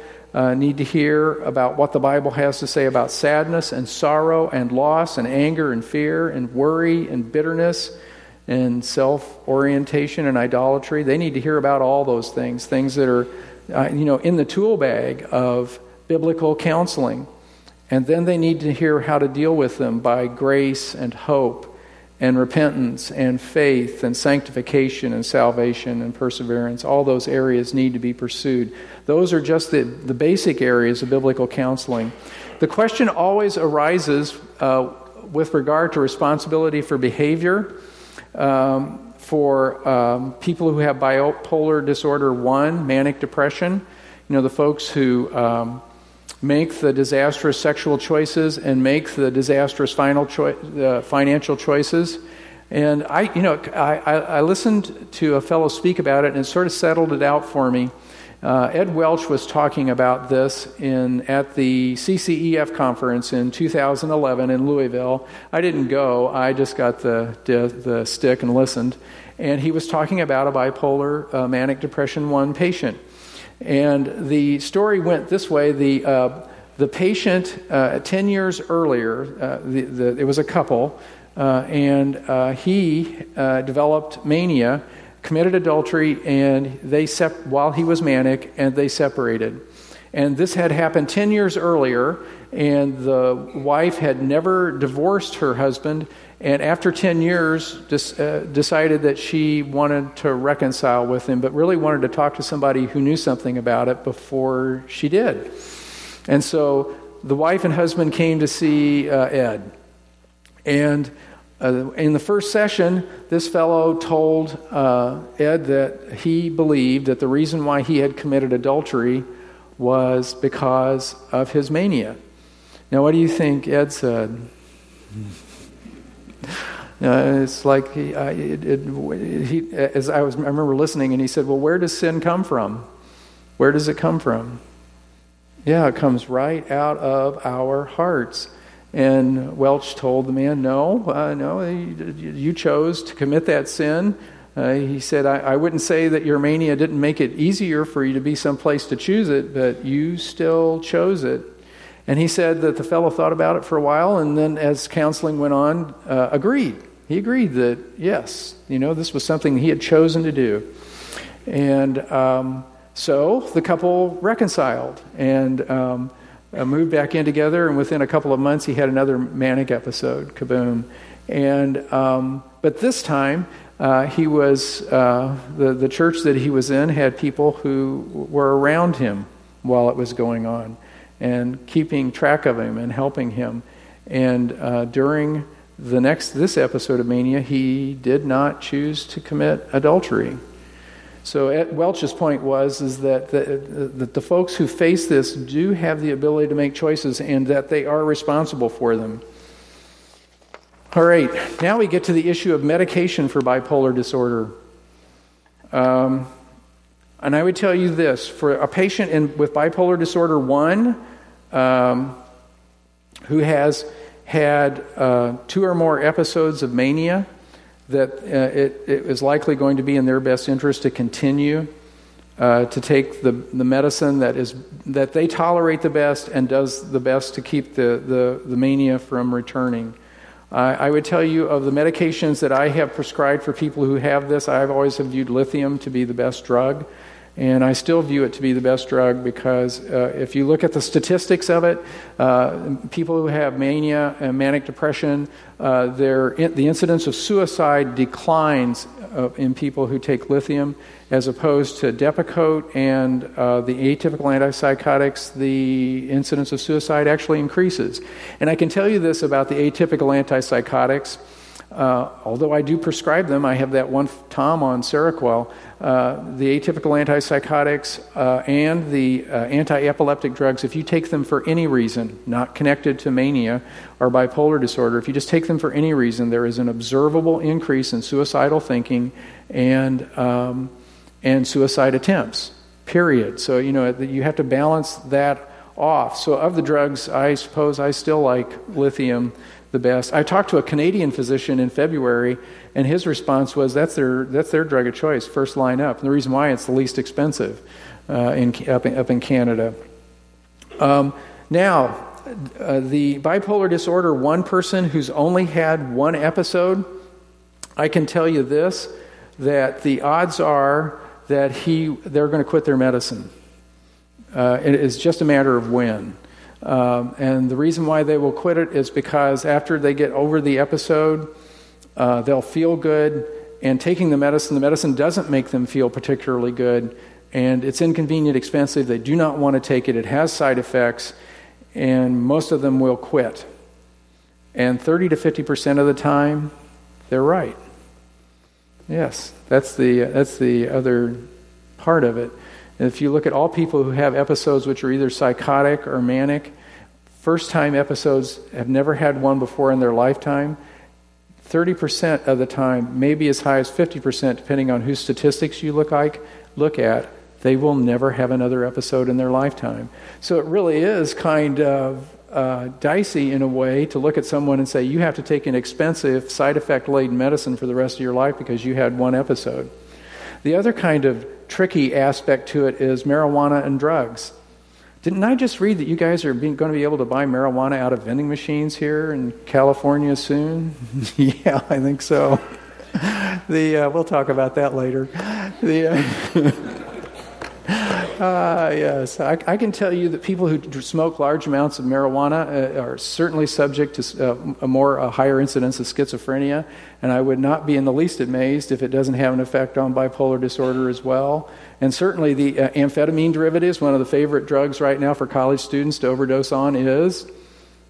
need to hear about what the Bible has to say about sadness and sorrow and loss and anger and fear and worry and bitterness and self-orientation and idolatry. They need to hear about all those things that are in the tool bag of biblical counseling. And then they need to hear how to deal with them by grace and hope and repentance and faith and sanctification and salvation and perseverance. All those areas need to be pursued. Those are just the basic areas of biblical counseling. The question always arises with regard to responsibility for behavior for people who have bipolar disorder 1, manic depression. You know, the folks who make the disastrous sexual choices and make the disastrous financial choices. And I listened to a fellow speak about it, and it sort of settled it out for me. Ed Welch was talking about this at the CCEF conference in 2011 in Louisville. I didn't go. I just got the stick and listened. And he was talking about a bipolar manic depression 1 patient. And the story went this way. The patient, 10 years earlier, it was a couple, and he developed mania, committed adultery, and they while he was manic, and they separated. And this had happened 10 years earlier, and the wife had never divorced her husband, and after 10 years decided that she wanted to reconcile with him, but really wanted to talk to somebody who knew something about it before she did. And so the wife and husband came to see Ed, and in the first session, this fellow told Ed that he believed that the reason why he had committed adultery was because of his mania. Now, what do you think Ed said? It's like I remember listening, and he said, "Well, where does sin come from? Where does it come from? Yeah, it comes right out of our hearts." And Welch told the man, "No, you chose to commit that sin." He said, I wouldn't say that your mania didn't make it easier for you to be someplace to choose it, but you still chose it. And he said that the fellow thought about it for a while, and then as counseling went on, agreed. He agreed that, yes, this was something he had chosen to do. And so the couple reconciled and moved back in together, and within a couple of months he had another manic episode, kaboom. And but this time The church that he was in had people who were around him while it was going on and keeping track of him and helping him. And during this episode of Mania, he did not choose to commit adultery. So at Welch's point was that the folks who face this do have the ability to make choices and that they are responsible for them. All right, now we get to the issue of medication for bipolar disorder. And I would tell you this, for a patient with bipolar disorder 1 who has had 2 or more episodes of mania, that it is likely going to be in their best interest to continue to take the medicine that they tolerate the best and does the best to keep the mania from returning. I would tell you of the medications that I have prescribed for people who have this, I've always viewed lithium to be the best drug, and I still view it to be the best drug because if you look at the statistics of it, people who have mania and manic depression, the incidence of suicide declines in people who take lithium as opposed to Depakote and the atypical antipsychotics. The incidence of suicide actually increases. And I can tell you this about the atypical antipsychotics. Although I do prescribe them, I have that one Tom on Seroquel, the atypical antipsychotics and the anti-epileptic drugs, if you take them for any reason, not connected to mania or bipolar disorder, if you just take them for any reason, there is an observable increase in suicidal thinking and suicide attempts, period. So, you have to balance that off. So of the drugs, I suppose I still like lithium the best. I talked to a Canadian physician in February, and his response was that's their drug of choice, first line up. And the reason why, it's the least expensive up in Canada. Now, the bipolar disorder 1 person who's only had 1 episode, I can tell you this, that the odds are that they're going to quit their medicine. It is just a matter of when. And the reason why they will quit it is because after they get over the episode, they'll feel good, and taking the medicine doesn't make them feel particularly good, and it's inconvenient, expensive, they do not want to take it, it has side effects, and most of them will quit. And 30 to 50% of the time, they're right. Yes, that's the other part of it. If you look at all people who have episodes which are either psychotic or manic, first-time episodes, have never had one before in their lifetime, 30% of the time, maybe as high as 50%, depending on whose statistics you look at, they will never have another episode in their lifetime. So it really is kind of dicey in a way to look at someone and say, you have to take an expensive, side-effect-laden medicine for the rest of your life because you had 1 episode. The other kind of tricky aspect to it is marijuana and drugs. Didn't I just read that you guys are going to be able to buy marijuana out of vending machines here in California soon? Yeah, I think so. We'll talk about that later. Yes, I can tell you that people who smoke large amounts of marijuana are certainly subject to a higher incidence of schizophrenia, and I would not be in the least amazed if it doesn't have an effect on bipolar disorder as well. And certainly the amphetamine derivatives, one of the favorite drugs right now for college students to overdose on is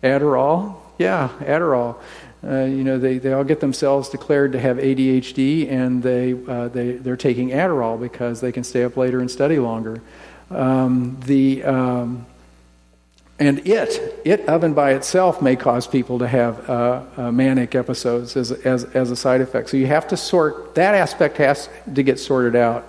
Adderall. Yeah, Adderall. They all get themselves declared to have ADHD, and they're taking Adderall because they can stay up later and study longer. It of and by itself may cause people to have manic episodes as a side effect. So you have to sort that aspect has to get sorted out.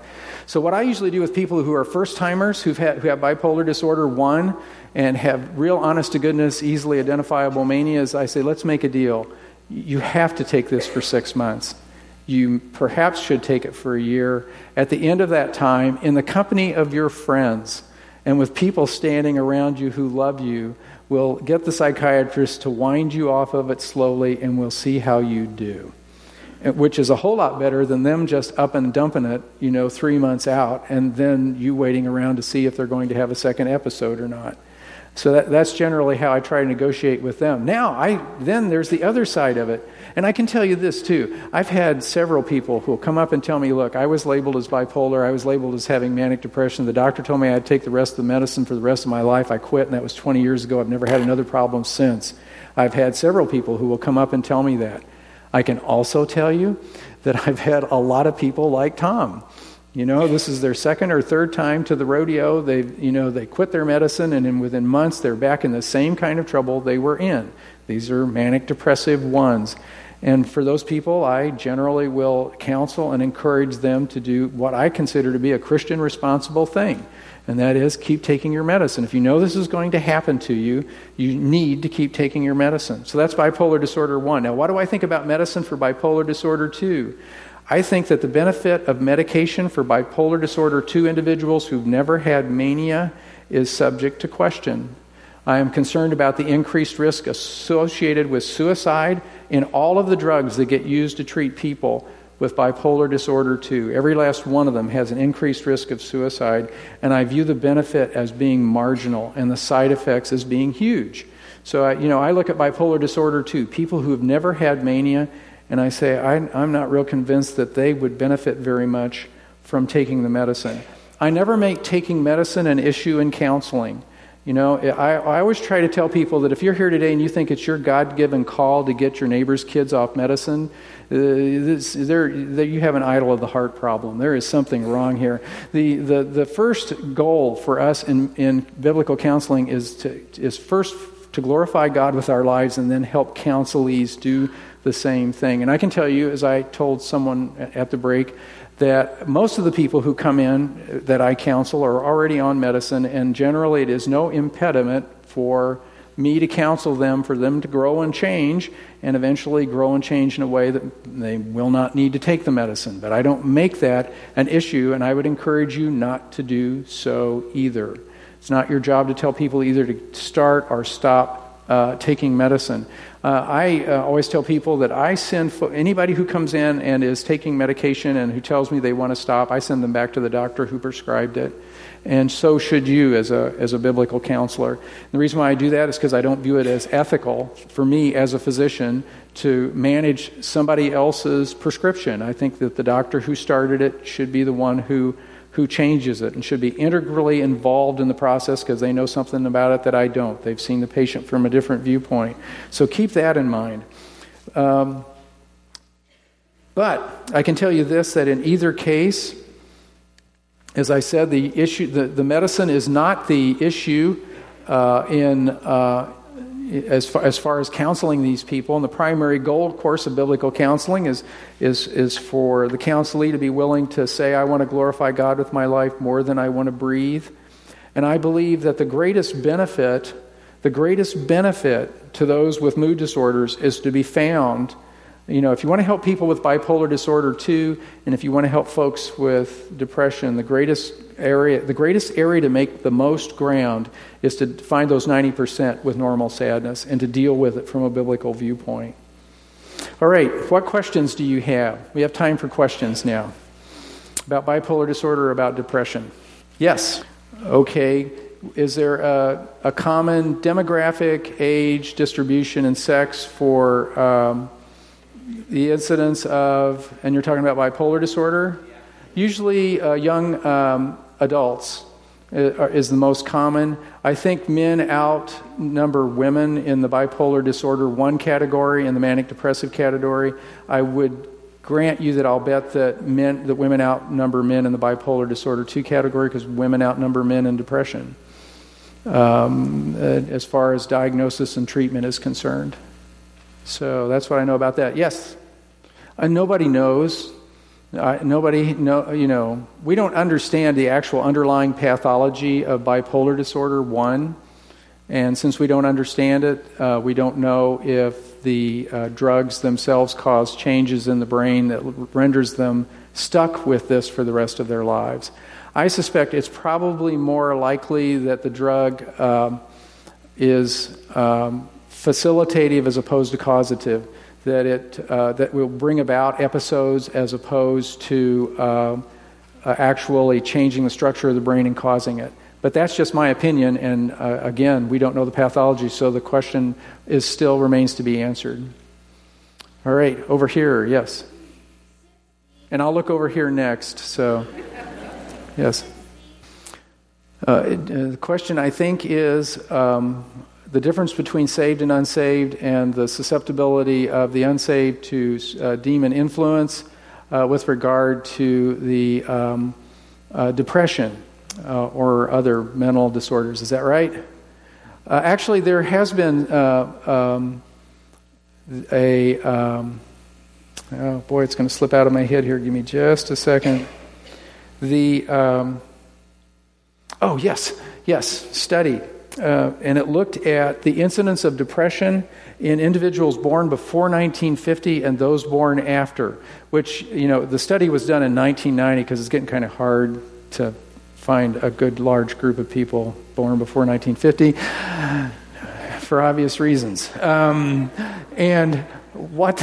So what I usually do with people who are first-timers who have bipolar disorder 1 and have real honest-to-goodness, easily identifiable mania is I say, let's make a deal. You have to take this for 6 months. You perhaps should take it for a year. At the end of that time, in the company of your friends and with people standing around you who love you, we'll get the psychiatrist to wind you off of it slowly, and we'll see how you do. Which is a whole lot better than them just up and dumping it, 3 months out, and then you waiting around to see if they're going to have a second episode or not. So that's generally how I try to negotiate with them. Now, then there's the other side of it. And I can tell you this, too. I've had several people who will come up and tell me, look, I was labeled as bipolar. I was labeled as having manic depression. The doctor told me I had to take the rest of the medicine for the rest of my life. I quit, and that was 20 years ago. I've never had another problem since. I've had several people who will come up and tell me that. I can also tell you that I've had a lot of people like Tom. You know, this is their second or third time to the rodeo. They quit their medicine, and then within months they're back in the same kind of trouble they were in. These are manic depressive ones. And for those people, I generally will counsel and encourage them to do what I consider to be a Christian responsible thing. And that is keep taking your medicine. If you know this is going to happen to you, you need to keep taking your medicine. So that's bipolar disorder 1. Now, what do I think about medicine for bipolar disorder 2? I think that the benefit of medication for bipolar disorder 2 individuals who've never had mania is subject to question. I am concerned about the increased risk associated with suicide in all of the drugs that get used to treat people with bipolar disorder 2. Every last one of them has an increased risk of suicide, and I view the benefit as being marginal and the side effects as being huge. So, I look at bipolar disorder 2, people who have never had mania, and I say, I'm not real convinced that they would benefit very much from taking the medicine. I never make taking medicine an issue in counseling. You know, I always try to tell people that if you're here today and you think it's your God-given call to get your neighbor's kids off medicine, you have an idol of the heart problem. There is something wrong here. The first goal for us in biblical counseling is first to glorify God with our lives and then help counselees do the same thing. And I can tell you, as I told someone at the break, that most of the people who come in that I counsel are already on medicine, and generally it is no impediment for me to counsel them, for them to grow and change, and eventually grow and change in a way that they will not need to take the medicine. But I don't make that an issue, and I would encourage you not to do so either. It's not your job to tell people either to start or stop taking medicine. I always tell people that I send anybody who comes in and is taking medication and who tells me they want to stop, I send them back to the doctor who prescribed it. And so should you as a biblical counselor. And the reason why I do that is because I don't view it as ethical for me as a physician to manage somebody else's prescription. I think that the doctor who started it should be the one who changes it and should be integrally involved in the process because they know something about it that I don't. They've seen the patient from a different viewpoint. So keep that in mind. But I can tell you this, that in either case, as I said, the medicine is not the issue as far as counseling these people. And the primary goal, of course, of biblical counseling is for the counselee to be willing to say, I want to glorify God with my life more than I want to breathe. And I believe that the greatest benefit to those with mood disorders is to be found. You know, if you want to help people with bipolar disorder 2, and if you want to help folks with depression, the greatest area to make the most ground is to find those 90% with normal sadness and to deal with it from a biblical viewpoint. All right, what questions do you have? We have time for questions now. About bipolar disorder or about depression? Yes. Okay. Is there a common demographic, age, distribution, and sex for the incidence of, and you're talking about bipolar disorder? Usually young adults is the most common. I think men outnumber women in the bipolar disorder 1 category and the manic depressive category. I would grant you that I'll bet that women outnumber men in the bipolar disorder 2 category because women outnumber men in depression as far as diagnosis and treatment is concerned. So that's what I know about that. Yes, nobody knows. We don't understand the actual underlying pathology of bipolar disorder 1, and since we don't understand it, we don't know if the drugs themselves cause changes in the brain that renders them stuck with this for the rest of their lives. I suspect it's probably more likely that the drug is facilitative as opposed to causative. That it that will bring about episodes as opposed to actually changing the structure of the brain and causing it. But that's just my opinion, and again, we don't know the pathology, so the question is still remains to be answered. All right, over here, yes. And I'll look over here next, so, yes. The question, I think, is the difference between saved and unsaved and the susceptibility of the unsaved to demon influence with regard to the depression. Or other mental disorders. Is that right? Actually, there has been oh boy, it's going to slip out of my head here. Give me just a second. The, oh yes, study. And it looked at the incidence of depression in individuals born before 1950 and those born after, which, you know, the study was done in 1990 because it's getting kind of hard to find a good large group of people born before 1950 for obvious reasons. And what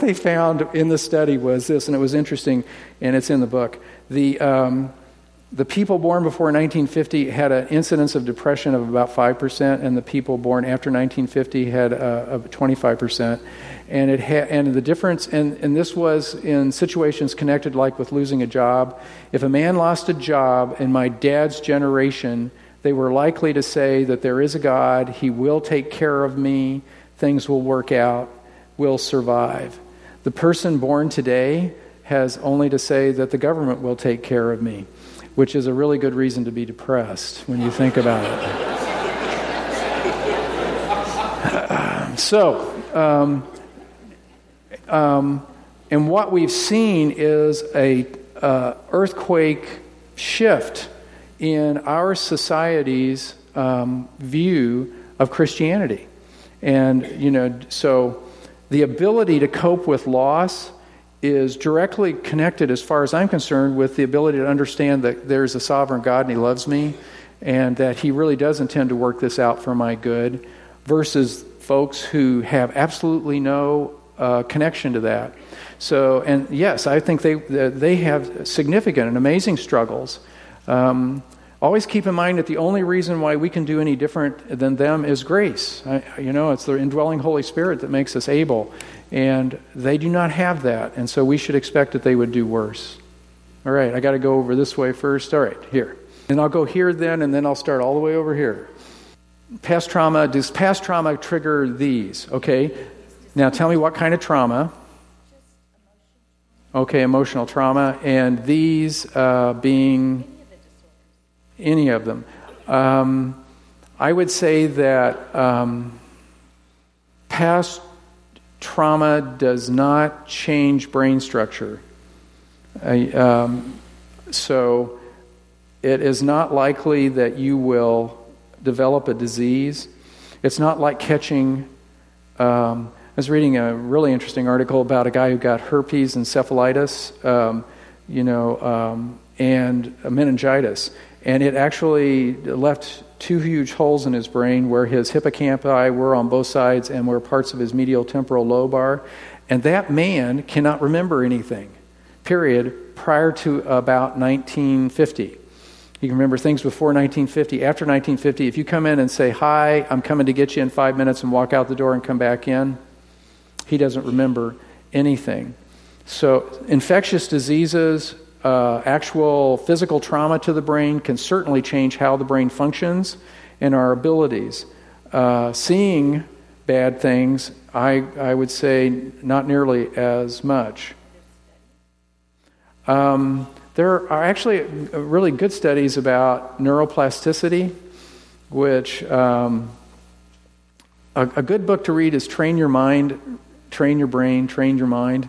they found in the study was this, and it was interesting, and it's in the book. The people born before 1950 had an incidence of depression of about 5%, and the people born after 1950 had a 25%. And it and the difference, and this was in situations connected like with losing a job. If a man lost a job in my dad's generation, they were likely to say that there is a God, he will take care of me, things will work out, we'll survive. The person born today has only to say that the government will take care of me, which is a really good reason to be depressed when you think about it. So... and what we've seen is a earthquake shift in our society's view of Christianity, and you know, so the ability to cope with loss is directly connected, as far as I'm concerned, with the ability to understand that there's a sovereign God and He loves me, and that He really does intend to work this out for my good, versus folks who have absolutely no connection to that. So, and yes, I think they have significant and amazing struggles. Always keep in mind that the only reason why we can do any different than them is grace. You know, it's the indwelling Holy Spirit that makes us able, and they do not have that, and so we should expect that they would do worse. All right, I got to go over this way first. All right, here, and I'll go here then, and then I'll start all the way over here. Past trauma. Does past trauma trigger these? Okay. Now tell me what kind of trauma. Okay, emotional trauma, and these being any of them. I would say that past trauma does not change brain structure. So it is not likely that you will develop a disease. It's not like catching... I was reading a really interesting article about a guy who got herpes, encephalitis, and meningitis. And it actually left two huge holes in his brain where his hippocampi were on both sides and where parts of his medial temporal lobe are. And that man cannot remember anything, period, prior to about 1950. You can remember things before 1950, after 1950. If you come in and say, "Hi, I'm coming to get you in 5 minutes," and walk out the door and come back in, he doesn't remember anything. So infectious diseases, actual physical trauma to the brain can certainly change how the brain functions and our abilities. Seeing bad things, I would say not nearly as much. There are actually really good studies about neuroplasticity, which a good book to read is Train Your Mind, Train Your Brain, Train Your Mind.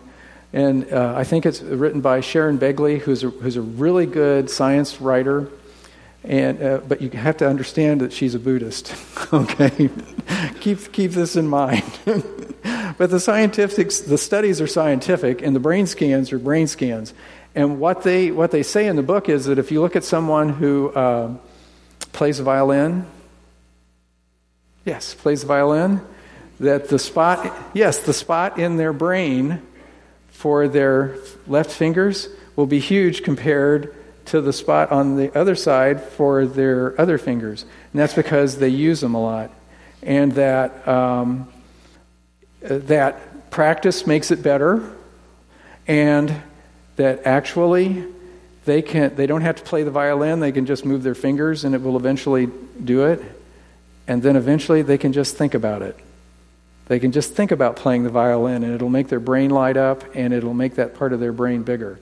And I think it's written by Sharon Begley, who's a really good science writer. And but you have to understand that she's a Buddhist. Okay, keep this in mind. But the studies are scientific, and the brain scans are brain scans. And what they say in the book is that if you look at someone who plays violin, yes, plays violin, that the spot in their brain for their left fingers will be huge compared to the spot on the other side for their other fingers. And that's because they use them a lot. And that that practice makes it better, and that actually they don't have to play the violin, they can just move their fingers and it will eventually do it. And then eventually they can just think about it. They can just think about playing the violin, and it'll make their brain light up, and it'll make that part of their brain bigger.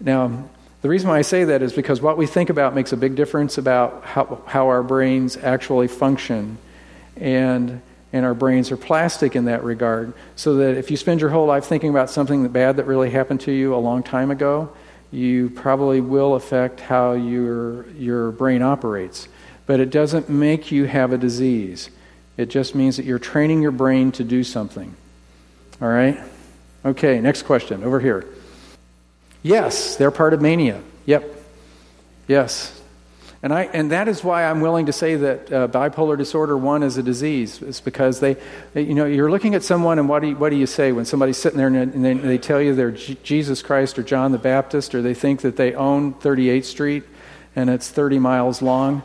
Now, the reason why I say that is because what we think about makes a big difference about how our brains actually function. And our brains are plastic in that regard. So that if you spend your whole life thinking about something bad that really happened to you a long time ago, you probably will affect how your brain operates. But it doesn't make you have a disease. It just means that you're training your brain to do something. All right? Okay, next question. Over here. Yes, they're part of mania. Yep. Yes. And that is why I'm willing to say that bipolar disorder 1 is a disease. It's because you're looking at someone, and what do you say when somebody's sitting there and they tell you they're Jesus Christ or John the Baptist, or they think that they own 38th Street and it's 30 miles long?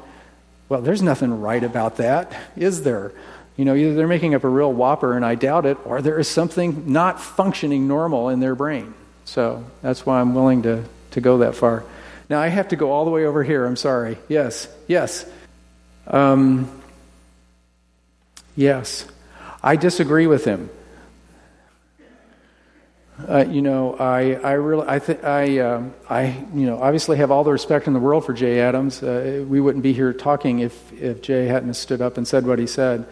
Well, there's nothing right about that, is there? Either they're making up a real whopper, and I doubt it, or there is something not functioning normal in their brain. So that's why I'm willing to go that far. Now, I have to go all the way over here. I'm sorry. Yes. Yes. I disagree with him. I obviously have all the respect in the world for Jay Adams. We wouldn't be here talking if Jay hadn't stood up and said what he said.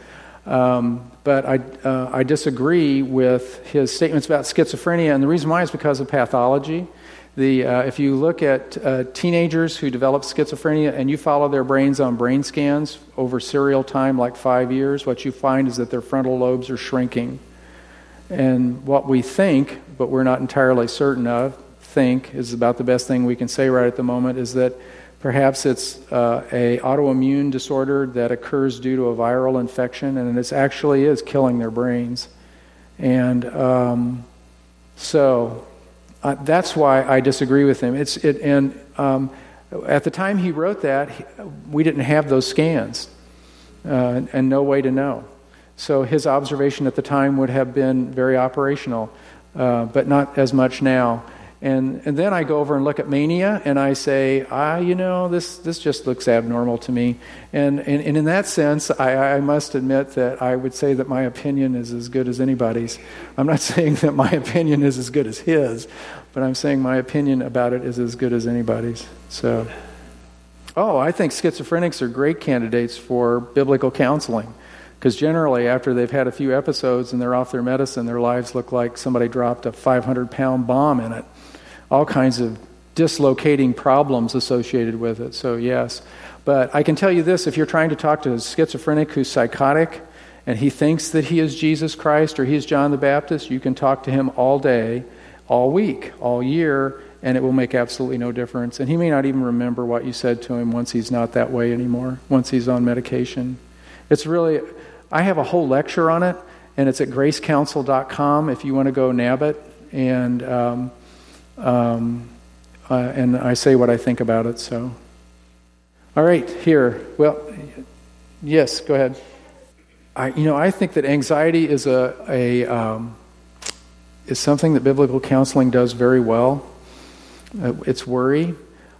But I disagree with his statements about schizophrenia, and the reason why is because of pathology. If you look at teenagers who develop schizophrenia and you follow their brains on brain scans over serial time, like 5 years, what you find is that their frontal lobes are shrinking. And what we think, but we're not entirely certain of, is about the best thing we can say right at the moment, is that perhaps it's a autoimmune disorder that occurs due to a viral infection, and it actually is killing their brains. And that's why I disagree with him. At the time he wrote that, we didn't have those scans and no way to know. So his observation at the time would have been very operational, but not as much now. And then I go over and look at mania, and I say, this just looks abnormal to me. And in that sense, I must admit that I would say that my opinion is as good as anybody's. I'm not saying that my opinion is as good as his, but I'm saying my opinion about it is as good as anybody's. So, I think schizophrenics are great candidates for biblical counseling, because generally after they've had a few episodes and they're off their medicine, their lives look like somebody dropped a 500-pound bomb in it. All kinds of dislocating problems associated with it, so yes. But I can tell you this, if you're trying to talk to a schizophrenic who's psychotic and he thinks that he is Jesus Christ or he's John the Baptist, you can talk to him all day, all week, all year, and it will make absolutely no difference. And he may not even remember what you said to him once he's not that way anymore, once he's on medication. It's really, I have a whole lecture on it, and it's at gracecouncil.com if you want to go nab it. And I say what I think about it, so. All right, here. Well, yes, go ahead. I think that anxiety is is something that biblical counseling does very well. It's worry.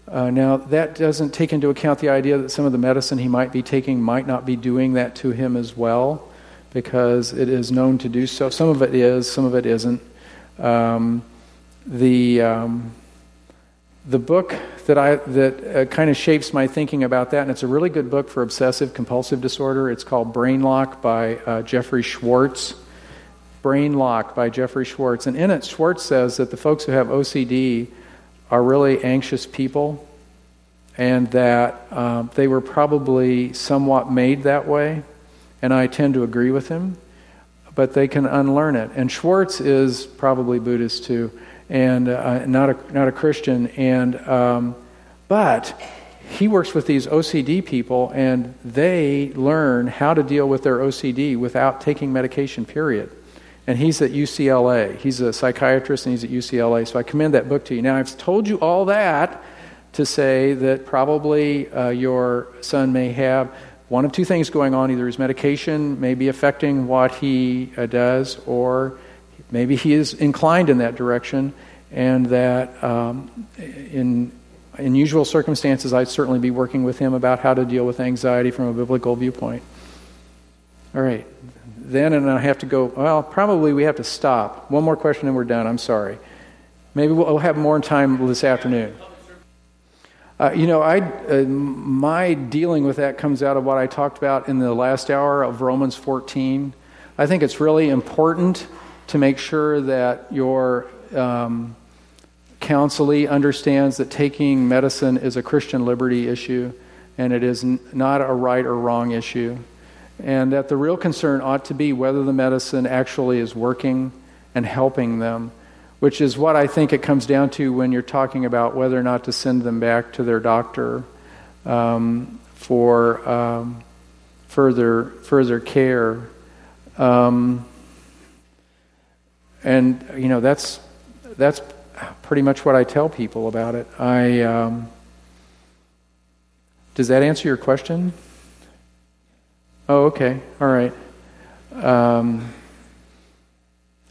Now, that doesn't take into account the idea that some of the medicine he might be taking might not be doing that to him as well, because it is known to do so. Some of it is, some of it isn't. The book that kind of shapes my thinking about that, and it's a really good book for obsessive compulsive disorder. It's called Brain Lock by Jeffrey Schwartz. Brain Lock by Jeffrey Schwartz, and in it, Schwartz says that the folks who have OCD are really anxious people, and that they were probably somewhat made that way. And I tend to agree with him, but they can unlearn it. And Schwartz is probably Buddhist too, and not a Christian. And but he works with these OCD people, and they learn how to deal with their OCD without taking medication, period. And he's at UCLA. He's a psychiatrist, and he's at UCLA. So I commend that book to you. Now, I've told you all that to say that probably your son may have one of two things going on. Either his medication may be affecting what he does, or maybe he is inclined in that direction, and that in unusual circumstances, I'd certainly be working with him about how to deal with anxiety from a biblical viewpoint. All right. Then, and I have to go, well, probably we have to stop. One more question and we're done. I'm sorry. Maybe we'll have more time this afternoon. My dealing with that comes out of what I talked about in the last hour of Romans 14. I think it's really important to make sure that your counselee understands that taking medicine is a Christian liberty issue, and it is not a right or wrong issue, and that the real concern ought to be whether the medicine actually is working and helping them, which is what I think it comes down to when you're talking about whether or not to send them back to their doctor for further care. That's pretty much what I tell people about it. Does that answer your question? Oh, okay. All right.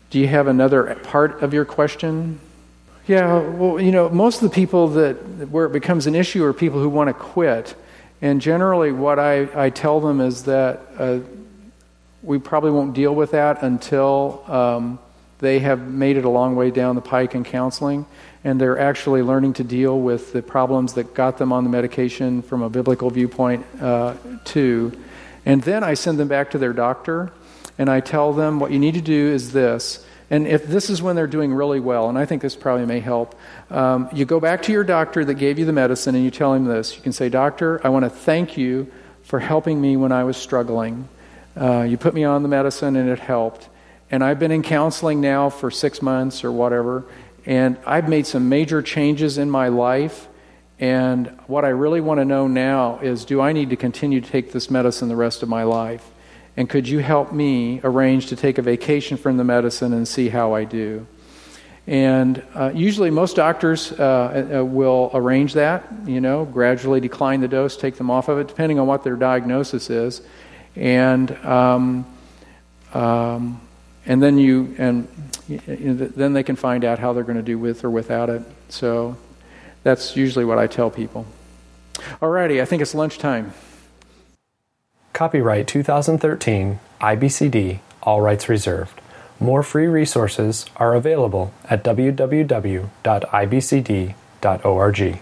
Do you have another part of your question? Yeah, well, most of the people where it becomes an issue are people who want to quit. And generally what I tell them is that we probably won't deal with that until they have made it a long way down the pike in counseling, and they're actually learning to deal with the problems that got them on the medication from a biblical viewpoint too. And then I send them back to their doctor, and I tell them what you need to do is this. And if this is when they're doing really well, and I think this probably may help, you go back to your doctor that gave you the medicine and you tell him this. You can say, "Doctor, I want to thank you for helping me when I was struggling. You put me on the medicine and it helped. And I've been in counseling now for 6 months or whatever, and I've made some major changes in my life. And what I really want to know now is, do I need to continue to take this medicine the rest of my life? And could you help me arrange to take a vacation from the medicine and see how I do?" And usually most doctors will arrange that, gradually decline the dose, take them off of it, depending on what their diagnosis is. And then then they can find out how they're going to do with or without it. So that's usually what I tell people. Alrighty, I think it's lunchtime. Copyright 2013, IBCD, all rights reserved. More free resources are available at www.ibcd.org.